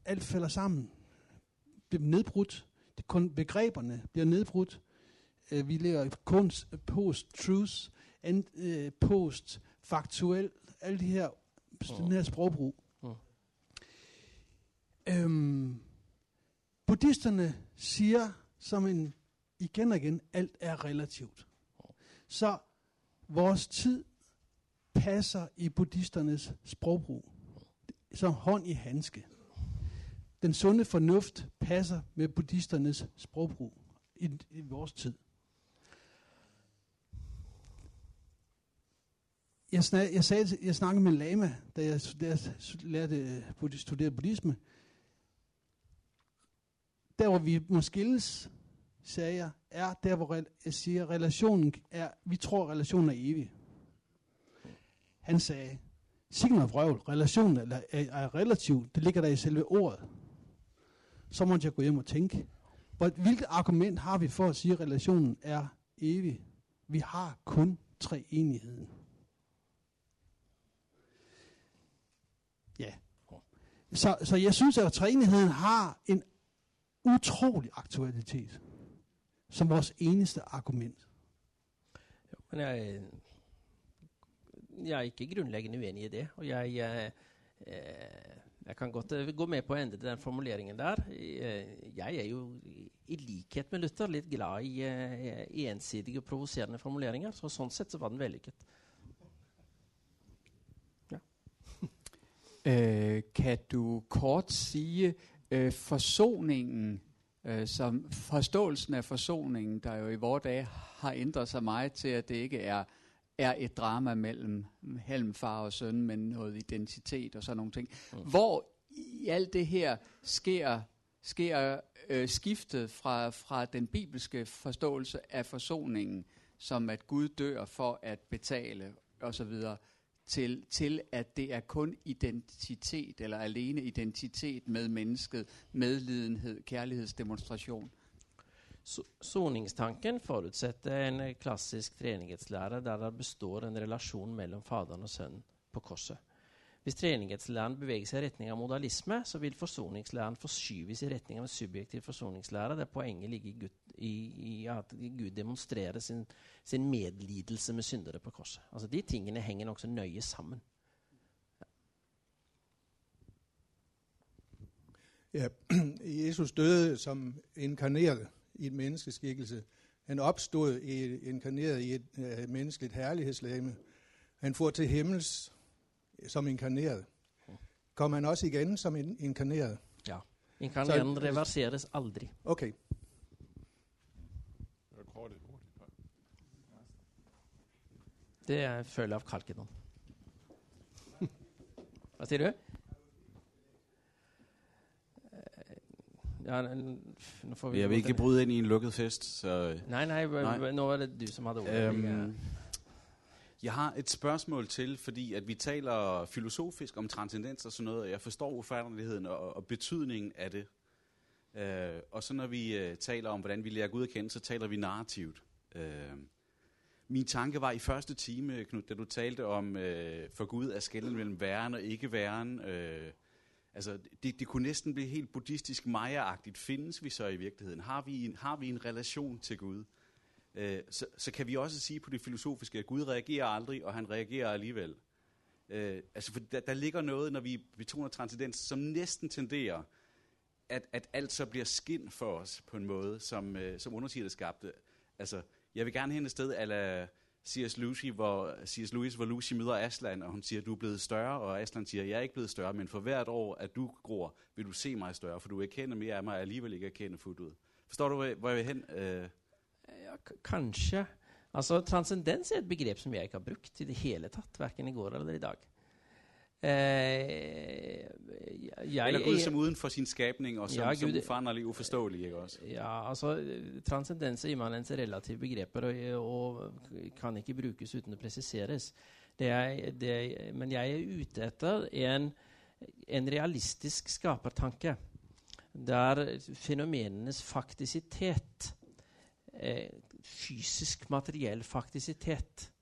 alt falder sammen. Det bliver nedbrudt. Begreberne bliver nedbrudt. Vi lever i kunst, post-truth, post-faktuel, alle de her, den her sprogbrug. Buddhisterne siger, som en igen og igen, alt er relativt. Så vores tid passer i buddhisternes sprogbrug som hånd i handske. Den sunde fornuft passer med buddhisternes sprogbrug i vores tid. Jeg snakkede med lama, da jeg studerede buddhisme. Der hvor vi må skilles, sagde jeg, er der hvor jeg siger relationen er. Vi tror relationen er evig. Han sagde, sigten og vrøvl, relationen er relativ, det ligger der i selve ordet. Så måtte jeg gå hjem og tænke, hvilket argument har vi for at sige, at relationen er evig? Vi har kun treenigheden. Ja. Så jeg synes, at treenigheden har en utrolig aktualitet som vores eneste argument. Jo, men jeg er ikke grunnleggende uenig i det, og jeg kan godt gå med på å endre den formuleringen der. Jeg er jo i likhet med Luther litt glad i ensidige og provoserende formuleringer, så sånn sett så var den vellykket. Ja. Kan du kort sige forsoningen, som forståelsen av forsoningen, der jo i vår dag har ændret sig meget til at det ikke er et drama mellem far og søn, men noget identitet og sådan nogle ting. Hvor i alt det her sker skiftet fra den bibelske forståelse af forsoningen, som at Gud dør for at betale osv., til at det er kun identitet, eller alene identitet med mennesket, medlidenhed, kærlighedsdemonstration. Soningstanken forutsetter en klassisk treenighetslære der der består en relasjon mellom faderen og sønnen på korset. Hvis treenighetslæren beveger seg i retning av modalisme, så vil forsoningslæren forskyves i retning av en subjektiv forsoningslære, der poenget ligger i at Gud demonstrerer sin medlidelse med syndere på korset. Altså de tingene henger nok så nøye sammen. Ja, Jesus døde som inkarneret i et menneskeskikkelse. Han opstod inkarneret i et menneskeligt herlighedslegeme. Han for til himmels som inkarneret. Kom han også igen som inkarneret? Ja. Inkarneringen reverseres aldrig. Okay. Det er en følge af Kalkedon. Hvad siger du? Ja, nu får vi jeg vil ikke bryde ind i en lukket fest, så... Nej, nu var det du, som havde ordet. Jeg har et spørgsmål til, fordi at vi taler filosofisk om transcendens og sådan noget, og jeg forstår uforståeligheden og betydningen af det. Og så når vi taler om, hvordan vi lærer Gud at kende, så taler vi narrativt. Min tanke var i første time, Knut, da du talte om, for Gud er skellet mellem væren og ikke væren. Altså, det kunne næsten blive helt buddhistisk maya-agtigt. Findes vi så i virkeligheden? Har vi en relation til Gud? Så kan vi også sige på det filosofiske, at Gud reagerer aldrig, og han reagerer alligevel. Altså, for der ligger noget, når vi betoner transcendens, som næsten tenderer, at alt så bliver skind for os på en måde, som undersiger det skabte. Altså, jeg vil gerne hen et sted à la C.S. Lewis, hvor Lucy møder Aslan, og hun siger, du er blevet større, og Aslan siger, jeg er ikke blevet større, men for hvert år, at du gror, vil du se mig større, for du erkender mere af mig, og alligevel ikke erkender fuldt ud. Forstår du, hvor jeg vil hen? Ja, kanskje. Altså, transcendens er et begrep som jeg ikke har brukt i det hele tatt, hverken i går eller i dag. Eller Gud som uden for sin skapning, og som, ja, som uforanderlig uforståelig, ikke også? Ja, altså, transcendens og immanens er relative begreper, og kan ikke brukes uten å presiseres. Men jeg er ute etter en realistisk skapertanke, der fenomenenes faktisitet, fysisk materiell faktisitet,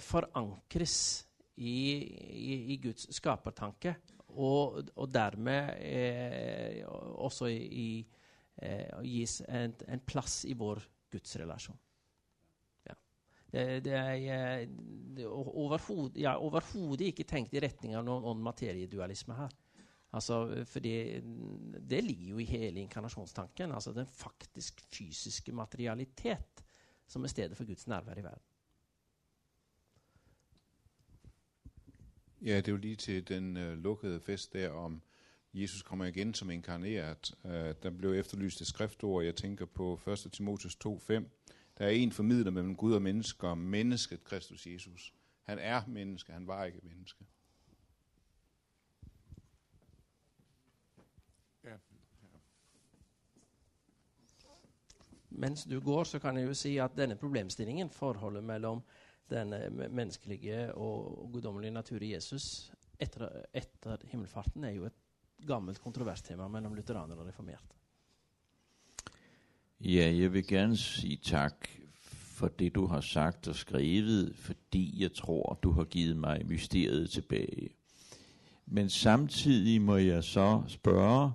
forankres i Guds skapertanke, og dermed også gis en plass i vår Guds relasjon. Ja. Det er overhodet ikke tenkt i retning av noen materiedualisme her. Altså, fordi det ligger jo i hele inkarnasjonstanken, altså den faktisk fysiske materialitet som er stedet for Guds nærvær i verden. Ja, det er jo lige til den lukkede fest der om Jesus kommer igen som inkarneret. Der blev efterlyst et skriftord, jeg tænker på 1. Timotheus 2:5. Der er en formidler mellem Gud og mennesker, mennesket Kristus Jesus. Han er menneske, han var ikke menneske. Mens du går, så kan jeg jo si at denne problemstillingen, forholdet mellom den menneskelige og guddommelige natur i Jesus etter himmelfarten, er jo et gammelt kontroverstema mellom lutheraner og reformert. Ja, jeg vil gerne sige tak for det, du har sagt og skrevet, fordi jeg tror, du har givet mig mysteriet tilbage. Men samtidig må jeg så spørge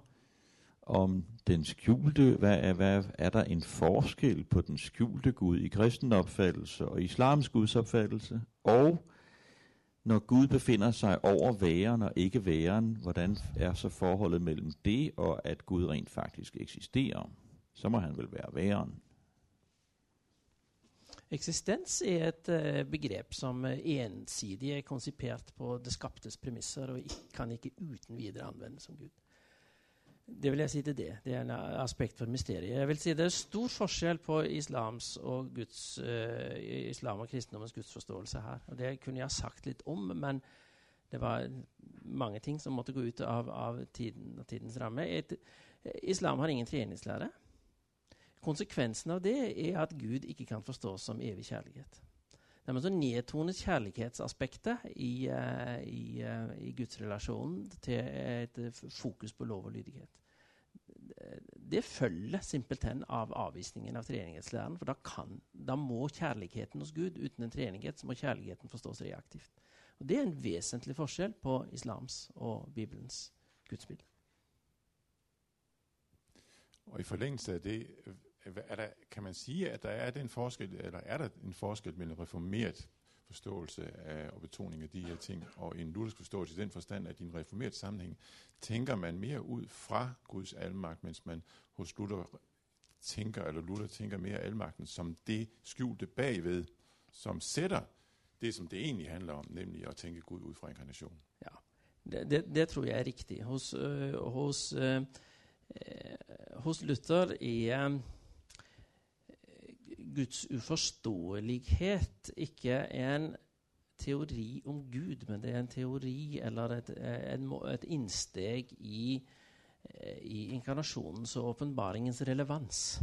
om den skjulte, hvad er der en forskel på den skjulte Gud i kristen opfattelse og islams Guds opfattelse? Og når Gud befinder sig over væren og ikke væren, hvordan er så forholdet mellem det og at Gud rent faktisk eksisterer? Så må han vel være væren. Eksistens er et begrep som ensidig er konsipert på det skaptes premisser og kan ikke uten videre anvendes som Gud. Det vil jeg si til det. Det er en aspekt for mysteriet. Jeg vil si det er stor forskjell på islam og kristendommens gudsforståelse her. Og det kunne jeg sagt litt om, men det var mange ting som måtte gå ut av tidens ramme. Islam har ingen treenighetslære. Konsekvensen av det er at Gud ikke kan forstås som evig kjærlighet. När man så nedtonar kärleksaspekten i Guds relation till ett fokus på lov och lydighet. Det følger simpelthen av avvisningen av treenighetslæren, for da må kjærligheten hos Gud, uten en treenighet, så må kjærligheten forstås reaktivt. Og det er en vesentlig forskjell på islams og Bibelens gudsbilde. Og i forlængelse af det, kan man sige, at der er en forskel, eller er der en forskel mellem reformeret forståelse af, og betoning af de her ting, og en luthersk forståelse i den forstand, at i en reformeret sammenhæng tænker man mere ud fra Guds almagt, mens man hos Luther tænker mere almagten som det skjulte bagved, som sætter det, som det egentlig handler om, nemlig at tænke Gud ud fra inkarnationen. Ja, det tror jeg er rigtigt. Hos Luther er Guds uforståelighet ikke er en teori om Gud, men det er en teori eller et indsteg i inkarnationens og åpenbaringens relevans.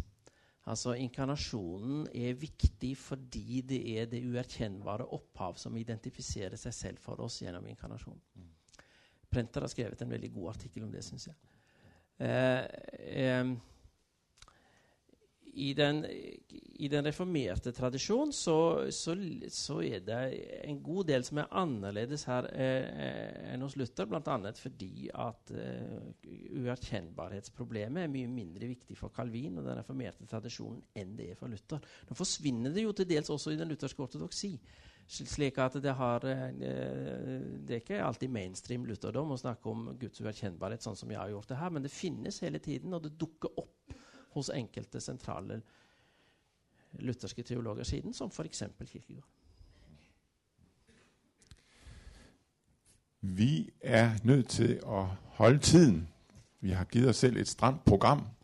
Altså inkarnationen er vigtig, fordi det er det uerkendbare ophav, som identificerer sig selv for oss gennem inkarnationen. Prenter har skrevet en veldig god artikel om det, synes jeg. I den reformerte tradition så er det en god del som er annerledes her enn hos Luther, blant annet fordi at uerkjennbarhetsproblemet er mye mindre viktig for Calvin og den reformerte traditionen enn det er for Luther. Nå forsvinner det jo til dels også i den lutherske ortodoksi, slik at det er ikke alltid mainstream lutherdom å snakke om Guds uerkjennbarhet sånn som jeg har gjort det her, men det finnes hele tiden, og det dukker opp hos enkelte centrale lutherske teologer siden, som for eksempel Kierkegaard. Vi er nødt til at holde tiden. Vi har givet os selv et stramt program,